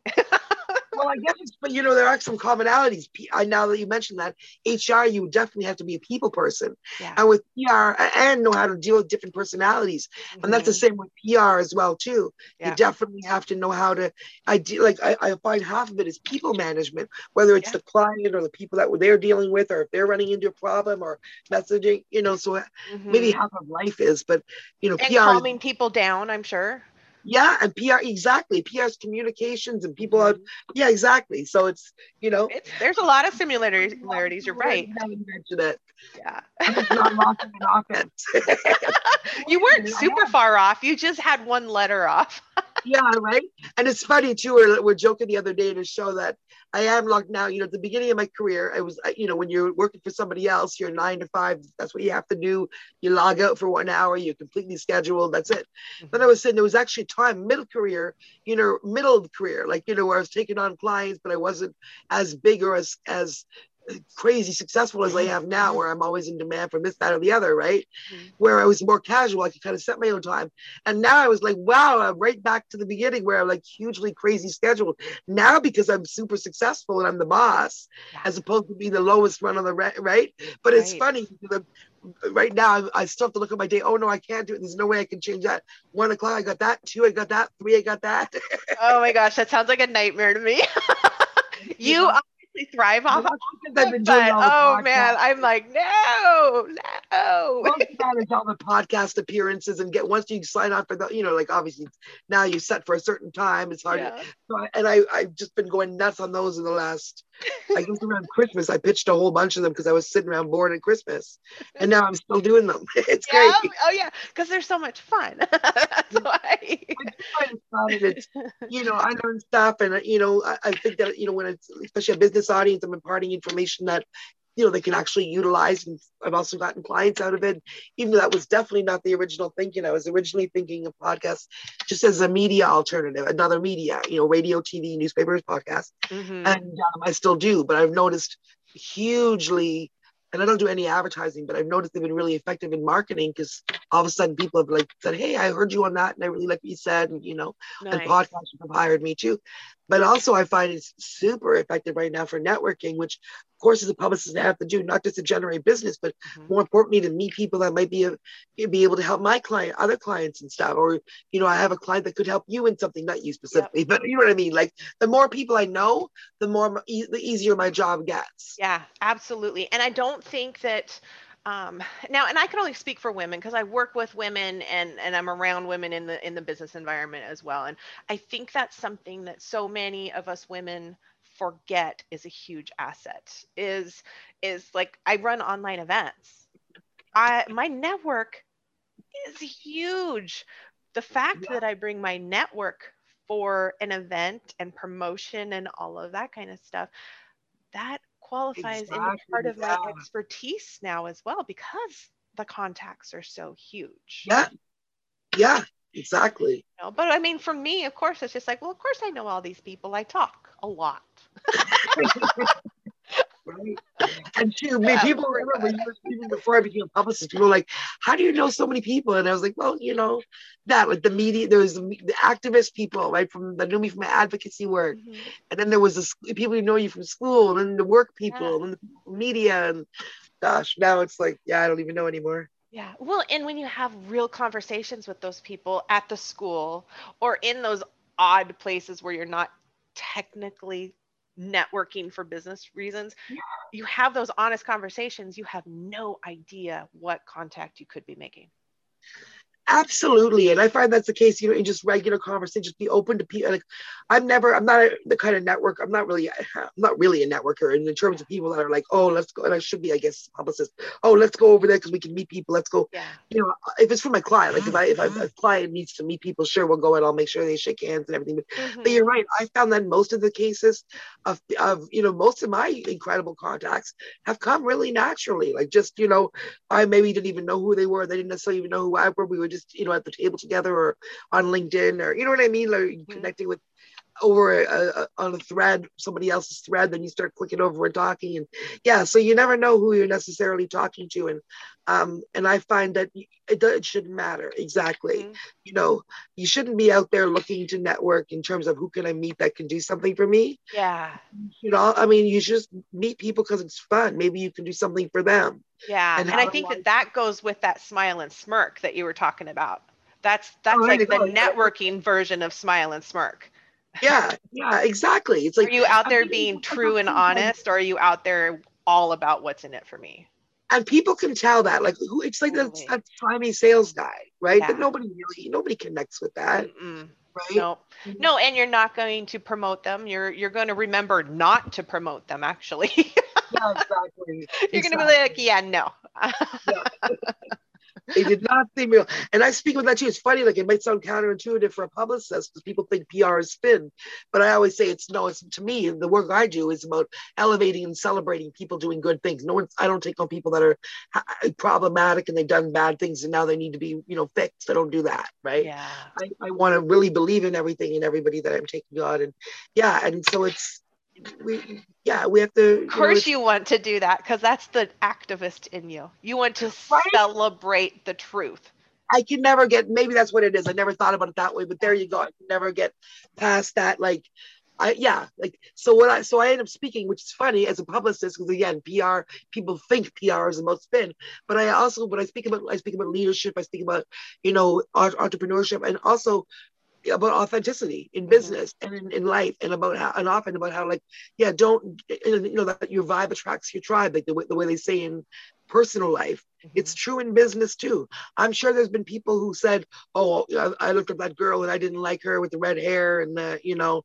Well, I guess, it's, but you know, there are some commonalities. I, now that you mentioned that, H R, you definitely have to be a people person. Yeah. And with P R, and know how to deal with different personalities. Mm-hmm. And that's the same with P R as well, too. Yeah. You definitely have to know how to, I de- like, I, I find half of it is people management, whether it's yeah. the client or the people that they're dealing with, or if they're running into a problem or messaging, you know, so mm-hmm. maybe half of life is, but, you know, and P R. Calming is, people down, I'm sure. Yeah, and P R, exactly. P R's communications and people are, yeah, exactly. So it's, you know. It's, there's a lot of similarities, you're right. I didn't mention it. Yeah. I'm not locking an offense. You weren't super far off. You just had one letter off. Yeah, right? And it's funny too, we're, we're joking the other day to show that I am locked now, you know, at the beginning of my career, I was, you know, when you're working for somebody else, you're nine to five, that's what you have to do. You log out for one hour, you're completely scheduled, that's it. Mm-hmm. Then I was saying there was actually time, middle career, you know, middle career, like, you know, where I was taking on clients, but I wasn't as big or as, as crazy successful as I am now, where I'm always in demand for this, that, or the other, right? Mm-hmm. Where I was more casual, I could kind of set my own time. And now I was like, wow, I'm right back to the beginning where I'm like hugely crazy scheduled. Now, because I'm super successful and I'm the boss, yeah. as opposed to being the lowest run on the re- right? But right. It's funny, because I'm, right now, I still have to look at my day. Oh no, I can't do it. There's no way I can change that. One o'clock, I got that. Two, I got that. Three, I got that. Oh my gosh, that sounds like a nightmare to me. you yeah. Thrive off. I've been doing all the oh podcasts. Man, I'm like no, no. Once all the podcast appearances and get once you sign up for the, you know, like obviously now you set for a certain time. It's hard. Yeah. To, and I, I've just been going nuts on those in the last. I guess around Christmas, I pitched a whole bunch of them because I was sitting around bored at Christmas, and now I'm still doing them. It's yeah, great. Oh yeah, because they're so much fun. That's why. It's fun. It's, you know, I learn stuff, and you know, I, I think that you know when it's especially a business audience, I'm imparting information that you know they can actually utilize, and I've also gotten clients out of it. Even though that was definitely not the original thinking, I was originally thinking of podcasts just as a media alternative, another media, you know, radio, T V, newspapers, podcasts, mm-hmm. and um, I still do. But I've noticed hugely, and I don't do any advertising, but I've noticed they've been really effective in marketing because all of a sudden people have like said, "Hey, I heard you on that, and I really like what you said," and you know, nice. And podcasts have hired me too. But also I find it's super effective right now for networking, which of course as a publicist I have to do, not just to generate business, but mm-hmm. more importantly to meet people that might be, be able to help my client, other clients and stuff. Or, you know, I have a client that could help you in something, not you specifically, yep. but you know what I mean? Like the more people I know, the more, e- the easier my job gets. Yeah, absolutely. And I don't think that, Um, now, and I can only speak for women because I work with women and, and I'm around women in the in the business environment as well. And I think that's something that so many of us women forget is a huge asset is, is like I run online events. I, my network is huge. The fact yeah. that I bring my network for an event and promotion and all of that kind of stuff, that qualifies exactly. in part of my expertise now as well, because the contacts are so huge. Yeah, yeah, exactly. You know, but I mean, for me, of course, it's just like, well, of course I know all these people. I talk a lot. Right? And too, yeah, people remember even before I became a publicist, people were like, how do you know so many people? And I was like, well, you know, that like the media, there was the activist people, right, from that knew me from my advocacy work, mm-hmm. and then there was this, people who know you from school, and then the work people, yeah. and then the media, and gosh, now it's like, yeah, I don't even know anymore. Yeah, well, and when you have real conversations with those people at the school or in those odd places where you're not technically networking for business reasons, yeah. you have those honest conversations, you have no idea what contact you could be making. Absolutely. And I find that's the case, you know, in just regular conversations, be open to people. Like, I'm never, I'm not a, the kind of network, I'm not really, I'm not really a networker in terms of people that are like, oh, let's go. And I should be, I guess, publicist. Oh, let's go over there because we can meet people. Let's go. Yeah. You know, if it's for my client, like if I, if mm-hmm. I, a client needs to meet people, sure, we'll go and I'll make sure they shake hands and everything. But, mm-hmm. but you're right. I found that most of the cases of, of, you know, most of my incredible contacts have come really naturally. Like just, you know, I maybe didn't even know who they were. They didn't necessarily even know who I were. We were just Just, you know, at the table together or on LinkedIn or, you know what I mean? Like mm-hmm. connecting with over a, a, on a thread, somebody else's thread, then you start clicking over and talking. And yeah, so you never know who you're necessarily talking to. And, um, and I find that it, it shouldn't matter. Exactly. Mm-hmm. You know, you shouldn't be out there looking to network in terms of who can I meet that can do something for me? Yeah. You know, I mean, you just meet people because it's fun. Maybe you can do something for them. Yeah. And, and I think that that goes with that smile and smirk that you were talking about. That's that's oh, like the go. networking yeah. version of smile and smirk. Yeah, yeah, exactly. It's like, are you out there I mean, being true and honest, or are you out there all about what's in it for me? And people can tell that, like, who it's like totally. that slimy sales guy, right? Yeah. But nobody really, nobody connects with that. Mm-mm. Right? No, no, and you're not going to promote them. You're you're going to remember not to promote them, actually. Yeah, exactly. You're exactly. going to be like, yeah, no. Yeah. They did not seem real. And I speak with that too. It's funny, like it might sound counterintuitive for a publicist because people think P R is spin, but I always say it's no, it's to me, the work I do is about elevating and celebrating people doing good things. No one, I don't take on people that are problematic and they've done bad things and now they need to be, you know, fixed. I don't do that, right? Yeah. I, I want to really believe in everything and everybody that I'm taking on. And yeah, and so it's, we yeah we have to of course you, know, you want to do that because that's the activist in you you want to right? celebrate the truth. I can never get, maybe that's what it is, I never thought about it that way, but there you go. I can never get past that, like I yeah like so what I so I end up speaking, which is funny as a publicist because again P R people think P R is the most spin, but I also when I speak about I speak about leadership, I speak about you know entrepreneurship and also about authenticity in business mm-hmm. and in, in life, and about how, and often about how, like, yeah, don't, you know, that your vibe attracts your tribe, like the way, the way they say in personal life. Mm-hmm. It's true in business too. I'm sure there's been people who said, oh, I, I looked up that girl and I didn't like her with the red hair and the, you know,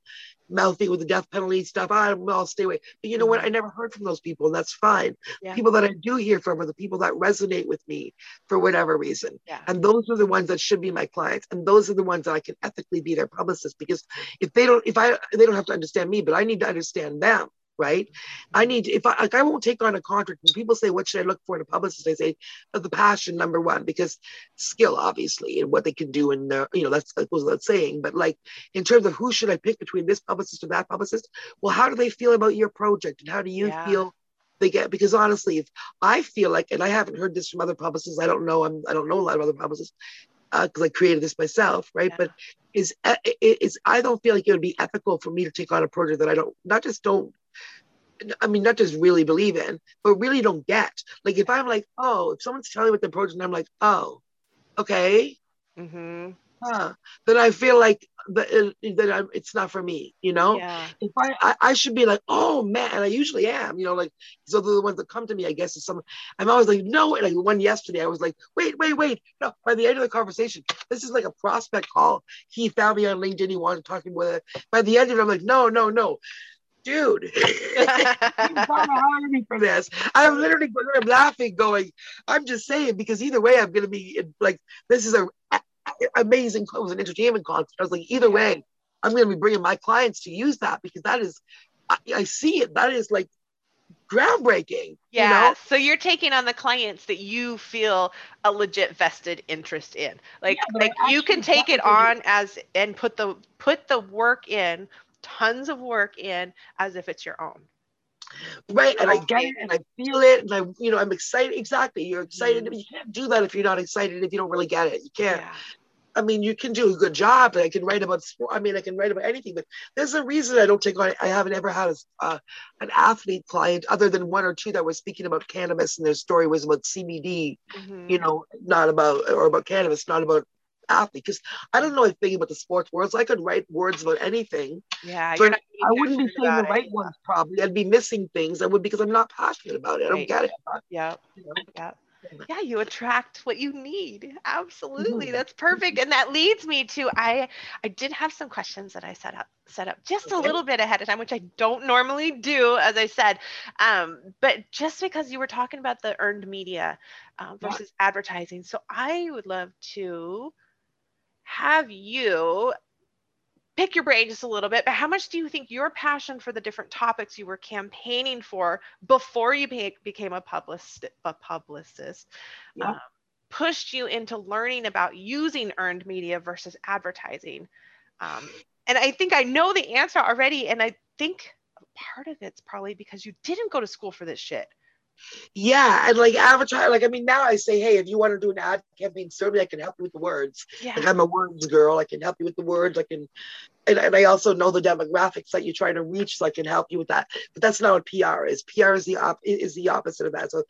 mouthy with the death penalty stuff. I'll stay away. But you know mm-hmm. what? I never heard from those people. And that's fine. Yeah. People that I do hear from are the people that resonate with me for whatever reason. Yeah. And those are the ones that should be my clients. And those are the ones that I can ethically be their publicist, because if they don't, if I, they don't have to understand me, but I need to understand them. Right? I need, if I, like I won't take on a contract. When people say, what should I look for in a publicist? I say, the passion, number one, because skill, obviously, and what they can do. And, you know, that's, that goes without saying, but like, in terms of who should I pick between this publicist or that publicist? Well, how do they feel about your project? And how do you yeah. feel they get? Because honestly, if I feel like, and I haven't heard this from other publicists, I don't know, I'm, I don't know a lot of other publicists, because uh, I created this myself, right? Yeah. But is is I don't feel like it would be ethical for me to take on a project that I don't, not just don't, I mean, not just really believe in, but really don't get. Like if I'm like, oh, if someone's telling me what the project, and I'm like, oh, okay, mm-hmm. huh, then I feel like the, it, that I'm, it's not for me, you know. Yeah. If I, I I should be like, oh man, and I usually am, you know, like so the ones that come to me, I guess, is some. I'm always like, no, like one yesterday, I was like, wait, wait, wait, no. By the end of the conversation, this is like a prospect call. He found me on LinkedIn. He wanted to talk to me with it. By the end of it, I'm like, no, no, no. Dude, you gotta hire me for this. I'm literally I'm laughing, going, I'm just saying, because either way, I'm going to be like, this is a, a amazing, it was an entertainment concert. I was like, either way, I'm going to be bringing my clients to use that, because that is, I, I see it. That is like groundbreaking. Yeah. You know? So you're taking on the clients that you feel a legit vested interest in. Like, yeah, like you can take it on as, and put the, put the work in, tons of work in, as if it's your own, right? And I get it, and I feel it, and I, you know, I'm excited. Exactly, you're excited. Mm-hmm. You can't do that if you're not excited. If you don't really get it, you can't. Yeah. I mean, you can do a good job, and I can write about sport. I mean, I can write about anything. But there's a reason I don't take on. I haven't ever had a, uh, an athlete client, other than one or two that was speaking about cannabis, and their story was about C B D. Mm-hmm. You know, not about or about cannabis, not about. Athlete, because I don't know anything about the sports world, so I could write words about anything. Yeah, but I wouldn't be saying the right ones probably. I'd be missing things. I would, because I'm not passionate about it. I don't get it. Yeah, yeah, yeah. You attract what you need. Absolutely, mm-hmm. That's perfect. And that leads me to I. I did have some questions that I set up set up just okay. a little bit ahead of time, which I don't normally do, as I said. Um, but just because you were talking about the earned media um, versus yeah. advertising, so I would love to. Have you pick your brain just a little bit, but how much do you think your passion for the different topics you were campaigning for before you be, became a publicist, a publicist yeah. um, pushed you into learning about using earned media versus advertising? Um, and I think I know the answer already. And I think part of it's probably because you didn't go to school for this shit. Yeah, and like advertising, like I mean, now I say, hey, if you want to do an ad campaign, certainly I can help you with the words. Yeah. Like I'm a words girl, I can help you with the words. I can, and, and I also know the demographics that you're trying to reach, so I can help you with that. But that's not what P R is. P R is the op- is the opposite of that. So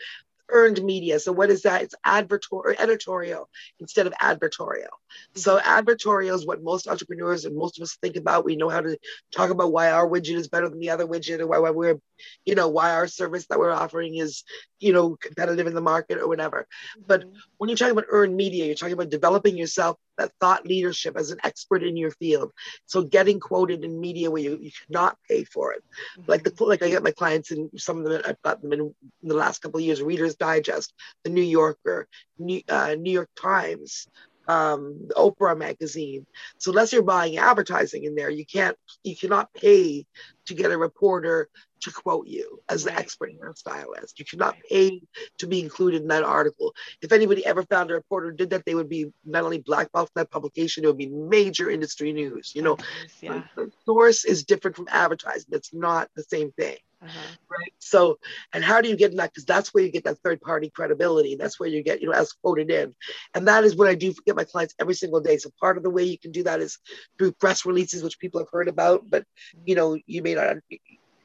earned media. So what is that? It's advertorial or editorial instead of advertorial. So advertorial is what most entrepreneurs and most of us think about. We know how to talk about why our widget is better than the other widget, or why, why we're, you know, why our service that we're offering is, you know, competitive in the market or whatever. Mm-hmm. But when you're talking about earned media, you're talking about developing yourself, that thought leadership as an expert in your field. So getting quoted in media where you, you should not pay for it. Mm-hmm. Like the like I get my clients, and some of them, I've got them in, in the last couple of years, Reader's Digest, The New Yorker, New, uh, New York Times, um, Oprah Magazine. So unless you're buying advertising in there, you can't, you cannot pay to get a reporter to quote you as the right. expert hairstylist. You cannot right. pay to be included in that article. If anybody ever found a reporter did that, they would be not only blackballed for that publication, it would be major industry news. You know, yeah. the source is different from advertising. It's not the same thing. Uh-huh. Right. So, and how do you get in that? Because that's where you get that third party credibility. That's where you get, you know, as quoted in. And that is what I do get my clients every single day. So part of the way you can do that is through press releases, which people have heard about, but you know, you may not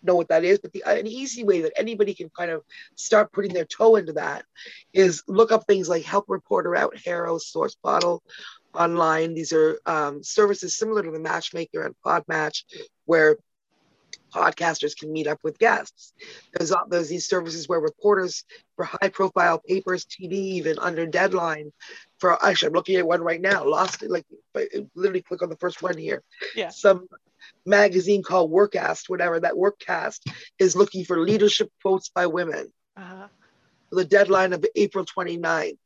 know what that is. But the, an easy way that anybody can kind of start putting their toe into that is look up things like Help Reporter Out, Harrow, Source Bottle online. These are um, services similar to the Matchmaker and Podmatch, where podcasters can meet up with guests. There's, there's these services where reporters for high-profile papers, T V, even under deadline. For actually, I'm looking at one right now. Lost it. Like literally, click on the first one here. Yeah. Some magazine called Workcast, whatever that Workcast is, looking for leadership quotes by women. Uh-huh. The deadline of April twenty-ninth.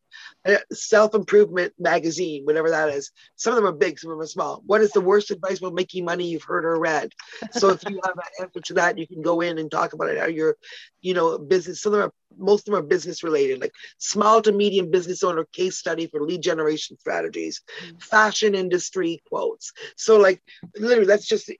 Self-improvement magazine, whatever that is. Some of them are big, some of them are small. What is the worst advice about making money you've heard or read? So if you have an answer to that, you can go in and talk about it. Are your, you know, business? Some of them are, most of them are business related, like small to medium business owner case study for lead generation strategies, mm-hmm. fashion industry quotes. So like literally, that's just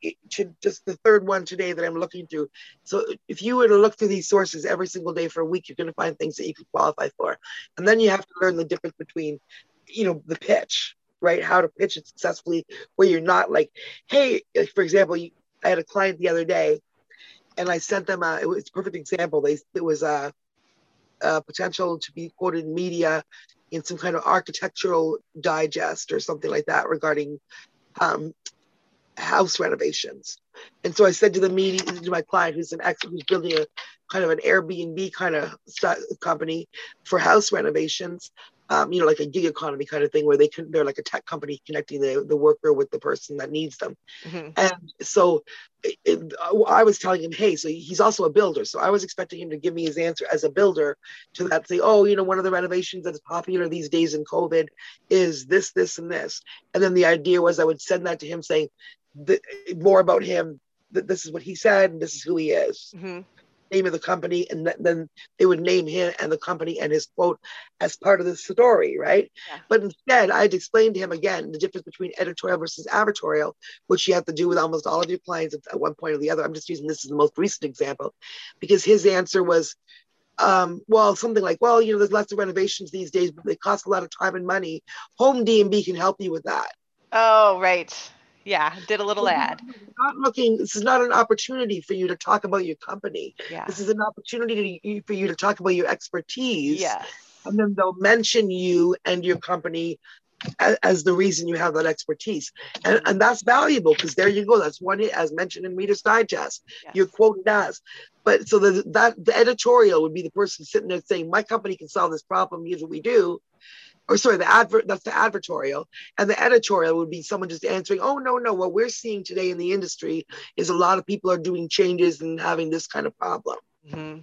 just the third one today that I'm looking through. So if you were to look through these sources every single day for a week, you're going to find things that you could qualify for, and then you have to learn the difference between, you know, the pitch, right? How to pitch it successfully, where you're not like, hey, like for example, you, I had a client the other day and I sent them a, it was a perfect example. They, it was a, a potential to be quoted in media in some kind of Architectural Digest or something like that regarding um, house renovations. And so I said to the media, to my client, who's an ex, who's building a kind of an Airbnb kind of company for house renovations, um, you know, like a gig economy kind of thing, where they can, they're like a tech company connecting the, the worker with the person that needs them. Mm-hmm. And so it, it, I was telling him, hey, so he's also a builder. So I was expecting him to give me his answer as a builder to that, say, oh, you know, one of the renovations that's popular these days in COVID is this, this, and this. And then the idea was I would send that to him saying, The, more about him, that this is what he said and this is who he is, mm-hmm. name of the company, and th- then they would name him and the company and his quote as part of the story, right? Yeah. But instead I'd explain to him again the difference between editorial versus advertorial, which you have to do with almost all of your clients at one point or the other. I'm just using this as the most recent example, because his answer was Um, well, something like, well, you know, there's lots of renovations these days, but they cost a lot of time and money. Home D and B can help you with that. Oh, right. Yeah, did a little so ad. Not looking, this is not an opportunity for you to talk about your company. Yeah. This is an opportunity to, for you to talk about your expertise. Yeah. And then they'll mention you and your company as, as the reason you have that expertise. And, and that's valuable, because there you go. That's one, as mentioned in Reader's Digest, yes. You're quoted as. But so the, that the editorial would be the person sitting there saying, my company can solve this problem. Here's what we do. Or sorry, the advert, that's the advertorial. And the editorial would be someone just answering, oh, no, no, what we're seeing today in the industry is a lot of people are doing changes and having this kind of problem. Mm-hmm.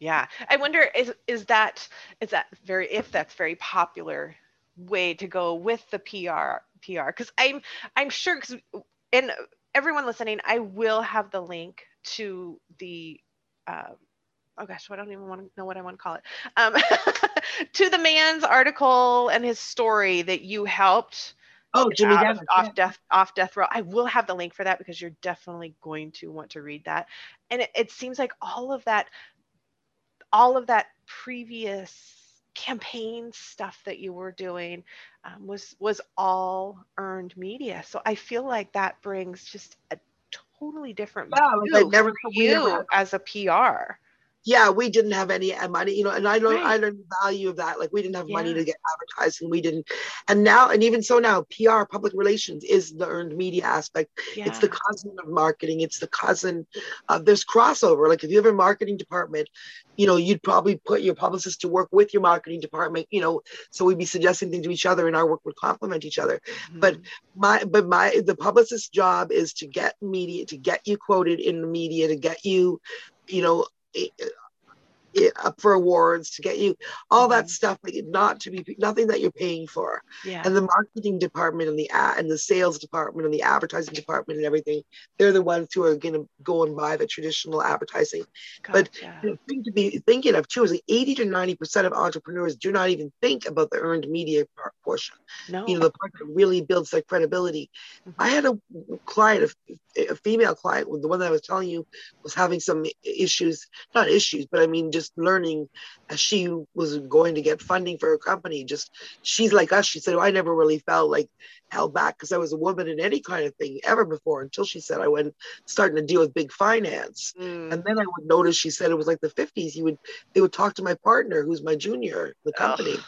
Yeah. I wonder, is is that, is that very, if that's very popular way to go with the P R, P R? Because I'm, I'm sure, because, and everyone listening, I will have the link to the, uh, oh gosh, I don't even want to know what I want to call it. Um, to the man's article and his story that you helped oh, Jimmy out, Dennis, off yeah. death off death row. I will have the link for that, because you're definitely going to want to read that. And it, it seems like all of that, all of that previous campaign stuff that you were doing um, was was all earned media. So I feel like that brings just a totally different wow, view never, for you never. as a P R. Yeah, we didn't have any money, you know, and I learned, right. I learned the value of that. Like, we didn't have yeah. money to get advertising. We didn't. And now, and even so now, P R, public relations, is the earned media aspect. Yeah. It's the cousin of marketing. It's the cousin of this crossover. Like, if you have a marketing department, you know, you'd probably put your publicist to work with your marketing department, you know, so we'd be suggesting things to each other and our work would complement each other. Mm-hmm. But my, but my, the publicist's job is to get media, to get you quoted in the media, to get you, you know, up for awards, to get you all mm-hmm. that stuff, not to be nothing that you're paying for. Yeah. And the marketing department and the ad, and the sales department and the advertising department and everything, they're the ones who are going to go and buy the traditional advertising. Gotcha. But the thing to be thinking of too is like eighty to ninety percent of entrepreneurs do not even think about the earned media portion. No. You know, the part that really builds their credibility. Mm-hmm. I had a client, a, a female client, the one that I was telling you was having some issues, not issues, but I mean just learning as she was going to get funding for her company. Just, she's like us. She said, well, I never really felt like held back because I was a woman in any kind of thing ever before, until she said I went starting to deal with big finance. Mm. And then I would notice, she said it was like the fifties. You would, they would talk to my partner, who's my junior, the company. Oh.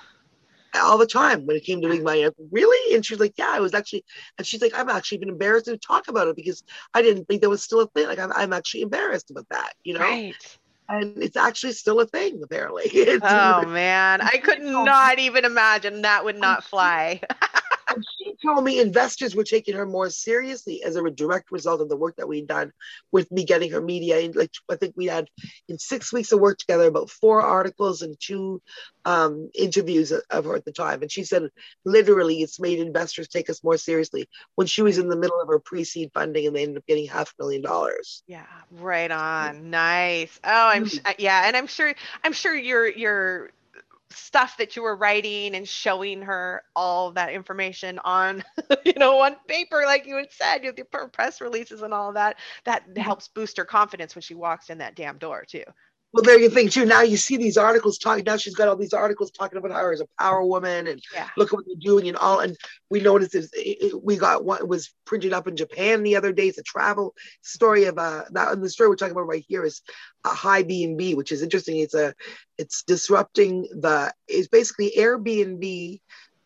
All the time when it came to big money. Like, really? And she was like, yeah, I was actually, and she's like, I'm actually been embarrassed to talk about it because I didn't think that was still a thing. Like, I'm, I'm actually embarrassed about that, you know? Right. And it's actually still a thing, apparently. Oh, man. I could not even imagine that would not fly. And she told me investors were taking her more seriously as a direct result of the work that we'd done with me getting her media. And like, I think we had in six weeks of work together about four articles and two um, interviews of her at the time. And she said, literally, it's made investors take us more seriously, when she was in the middle of her pre-seed funding and they ended up getting half a million dollars. Yeah, right on. Nice. Oh, I'm mm-hmm. yeah, and I'm sure I'm sure you're you're. stuff that you were writing and showing her all that information on, you know, on paper, like you had said, you know, the press releases and all that, that helps boost her confidence when she walks in that damn door too. Well, there you think too. Now you see these articles talking. Now she's got all these articles talking about her as a power woman, and yeah. look at what they're doing and all. And we noticed it, it, we got one. It was printed up in Japan the other day. It's a travel story of uh that. And the story we're talking about right here is a high B and B, which is interesting. It's a it's disrupting the. It's basically Airbnb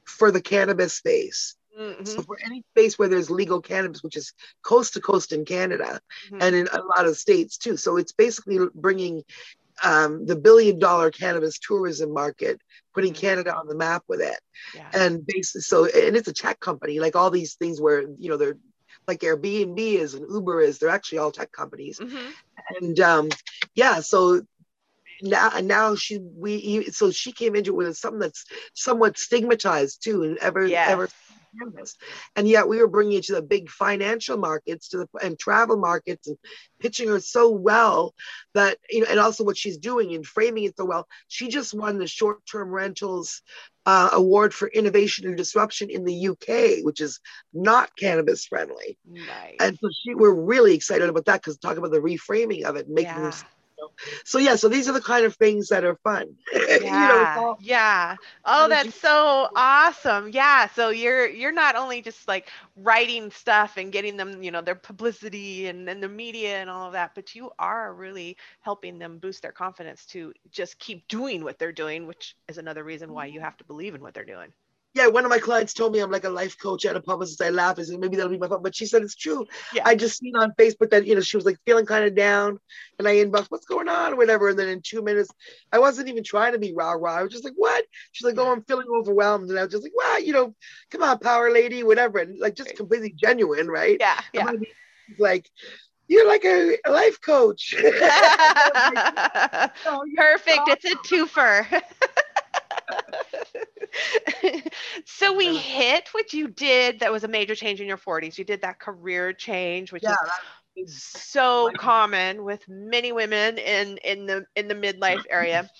for the cannabis space. Mm-hmm. So for any space where there's legal cannabis, which is coast to coast in Canada mm-hmm. and in a lot of states too. So it's basically bringing um, the billion dollar cannabis tourism market, putting mm-hmm. Canada on the map with it. Yeah. And basically, so, and it's a tech company, like all these things where, you know, they're like Airbnb is and Uber is, they're actually all tech companies. Mm-hmm. And um, yeah, so Now, now she we so she came into it with something that's somewhat stigmatized too, and ever yes. ever, and yet we were bringing it to the big financial markets, to the and travel markets, and pitching her so well that you know, and also what she's doing and framing it so well. She just won the short-term rentals uh, award for innovation and disruption in the U K, which is not cannabis friendly, right. and so she we're really excited about that because talk about the reframing of it, making. Yeah. So yeah, so these are the kind of things that are fun. Yeah. you know, all, yeah. Oh, that's so awesome. Yeah. So you're you're not only just like writing stuff and getting them, you know, their publicity and then the media and all of that, but you are really helping them boost their confidence to just keep doing what they're doing, which is another reason why you have to believe in what they're doing. Yeah, one of my clients told me I'm like a life coach and a publicist. I laugh and maybe that'll be my fault, but she said it's true. Yeah. I just seen on Facebook that, you know, she was like feeling kind of down and I inboxed, what's going on or whatever. And then in two minutes, I wasn't even trying to be rah-rah. I was just like, what? She's like, oh, I'm feeling overwhelmed. And I was just like, wow, you know, come on, power lady, whatever. And like just right. completely genuine, right? Yeah, yeah. Like, like, you're like a life coach. Like, oh, perfect. Awesome. It's a twofer. So we hit what you did that was a major change in your forties. You did that career change, which yeah, is so common with many women in in the in the midlife area.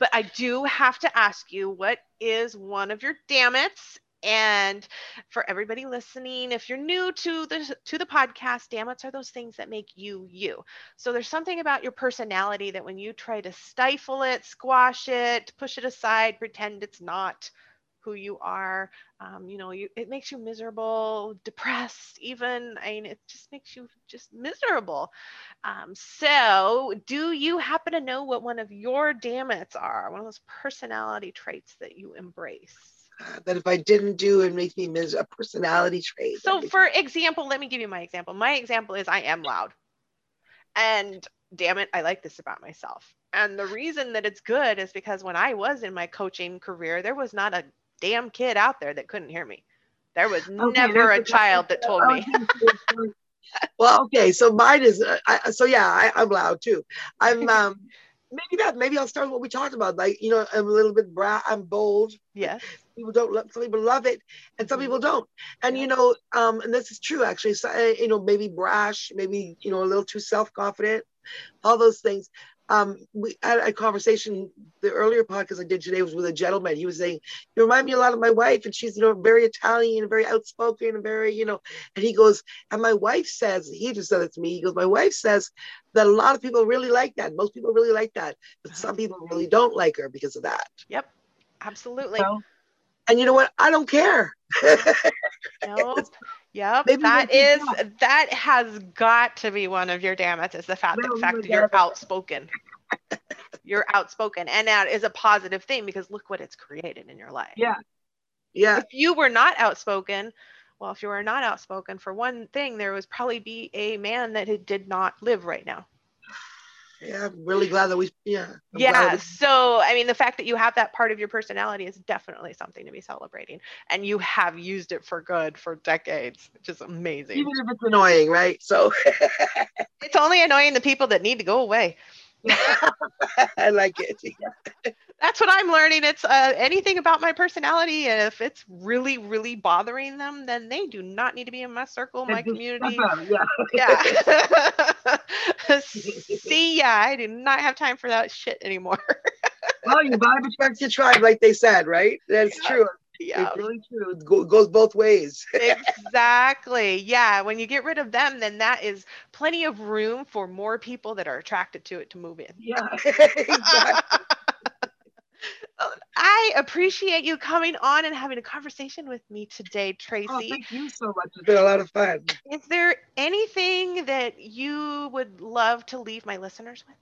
But I do have to ask you, what is one of your dammits? And for everybody listening, if you're new to the to the podcast, dammits are those things that make you you. So there's something about your personality that when you try to stifle it, squash it, push it aside, pretend it's not who you are, um, you know, you, it makes you miserable, depressed, even. I mean, it just makes you just miserable. Um, so do you happen to know what one of your dammits are? One of those personality traits that you embrace? Uh, that if I didn't do, it makes me miserable. A personality trait. So for example, let me give you my example. My example is I am loud. And damn it, I like this about myself. And the reason that it's good is because when I was in my coaching career, there was not a damn kid out there that couldn't hear me. There was okay, never a child that told me. Well, okay. So mine is, uh, I, so yeah, I, I'm loud too. I'm, um, Maybe that. Maybe I'll start with what we talked about. Like, you know, I'm a little bit bra. I'm bold. Yeah. People don't love. Some people love it, and some people don't. And yeah. you know, um, and this is true actually. So, uh, you know, maybe brash. Maybe you know, a little too self-confident. All those things. Um, we had a conversation. The earlier podcast I did today was with a gentleman. He was saying, "You remind me a lot of my wife, and she's you know very Italian, and very outspoken, and very you know." And he goes, "And my wife says," he just said it to me. He goes, "My wife says that a lot of people really like that. Most people really like that, but some people really don't like her because of that." Yep, absolutely. So, and you know what? I don't care. Nope. Yep, maybe that is, not. that has got to be one of your dammits is the fact, no, the fact no, that you're no. outspoken. You're outspoken. And that is a positive thing because look what it's created in your life. Yeah. Yeah. If you were not outspoken, well, if you were not outspoken, for one thing, there was probably be a man that did not live right now. Yeah, I'm really glad that we, yeah. I'm yeah, we... so, I mean, the fact that you have that part of your personality is definitely something to be celebrating. And you have used it for good for decades, which is amazing. Even if it's annoying, right? So it's only annoying the people that need to go away. I like it. Yeah. That's what I'm learning. It's uh, anything about my personality. And if it's really, really bothering them, then they do not need to be in my circle, my community. Yeah. Yeah. See, yeah, I do not have time for that shit anymore. Well, you vibe attracts your tribe, like they said, right? That's yeah. true. Yeah, it's really true. It go, goes both ways. Exactly. Yeah. When you get rid of them, then that is plenty of room for more people that are attracted to it to move in. Yeah. Exactly. I appreciate you coming on and having a conversation with me today, Tracy. Oh, thank you so much. It's been a lot of fun. Is there anything that you would love to leave my listeners with?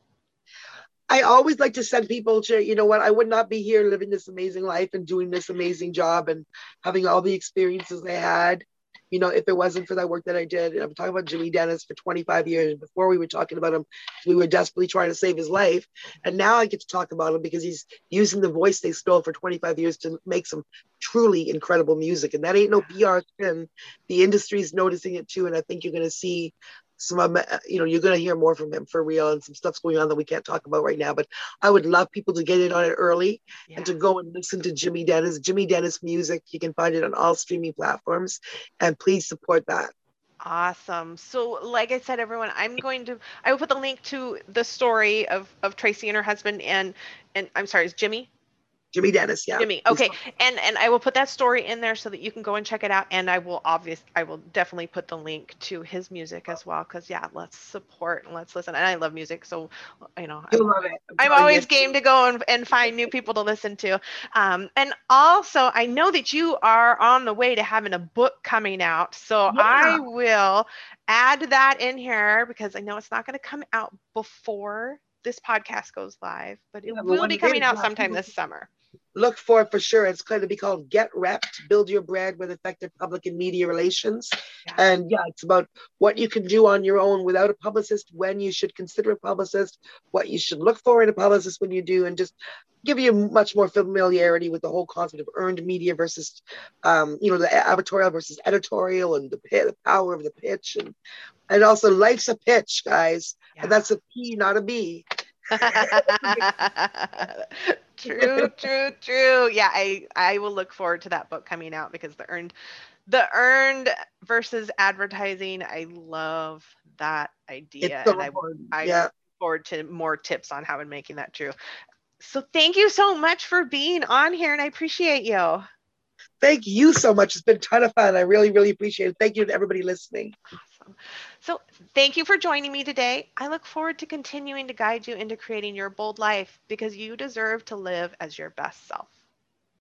I always like to send people to, you know what, I would not be here living this amazing life and doing this amazing job and having all the experiences I had, you know, if it wasn't for that work that I did. And I'm talking about Jimmy Dennis for twenty-five years. Before we were talking about him, we were desperately trying to save his life. And now I get to talk about him because he's using the voice they stole for twenty-five years to make some truly incredible music. And that ain't no P R spin. The industry's noticing it too. And I think you're going to see some, you know, you're going to hear more from him for real, and some stuff's going on that we can't talk about right now, but I would love people to get in on it early. Yeah. And to go and listen to Jimmy Dennis, Jimmy Dennis music. You can find it on all streaming platforms, and please support that. Awesome. So like I said, everyone, I'm going to, I will put the link to the story of, of Tracy and her husband and, and I'm sorry, it's Jimmy. Jimmy Dennis, yeah. Jimmy, okay. And and I will put that story in there so that you can go and check it out. And I will obviously, I will definitely put the link to his music as well. Because, yeah, let's support and let's listen. And I love music. So, you know, you I'm, love it. I'm, I'm always game to go and, and find new people to listen to. Um, and also, I know that you are on the way to having a book coming out. So yeah. I will add that in here because I know it's not going to come out before this podcast goes live. But it yeah, will be coming out sometime this summer. Look for it for sure. It's going to be called Get Repped, Build Your Brand with Effective Public and Media Relations. Yeah. And yeah, it's about what you can do on your own without a publicist, when you should consider a publicist, what you should look for in a publicist when you do, and just give you much more familiarity with the whole concept of earned media versus, um, you know, the advertorial versus editorial, and the, the power of the pitch. And, and also life's a pitch, guys. Yeah. And that's a P, not a B. True, true, true. Yeah, I, I will look forward to that book coming out because the earned, the earned versus advertising, I love that idea. It's so and important. I, I yeah. look forward to more tips on how I'm making that true. So thank you so much for being on here, and I appreciate you. Thank you so much. It's been a ton of fun. I really, really appreciate it. Thank you to everybody listening. Awesome. So thank you for joining me today. I look forward to continuing to guide you into creating your bold life because you deserve to live as your best self.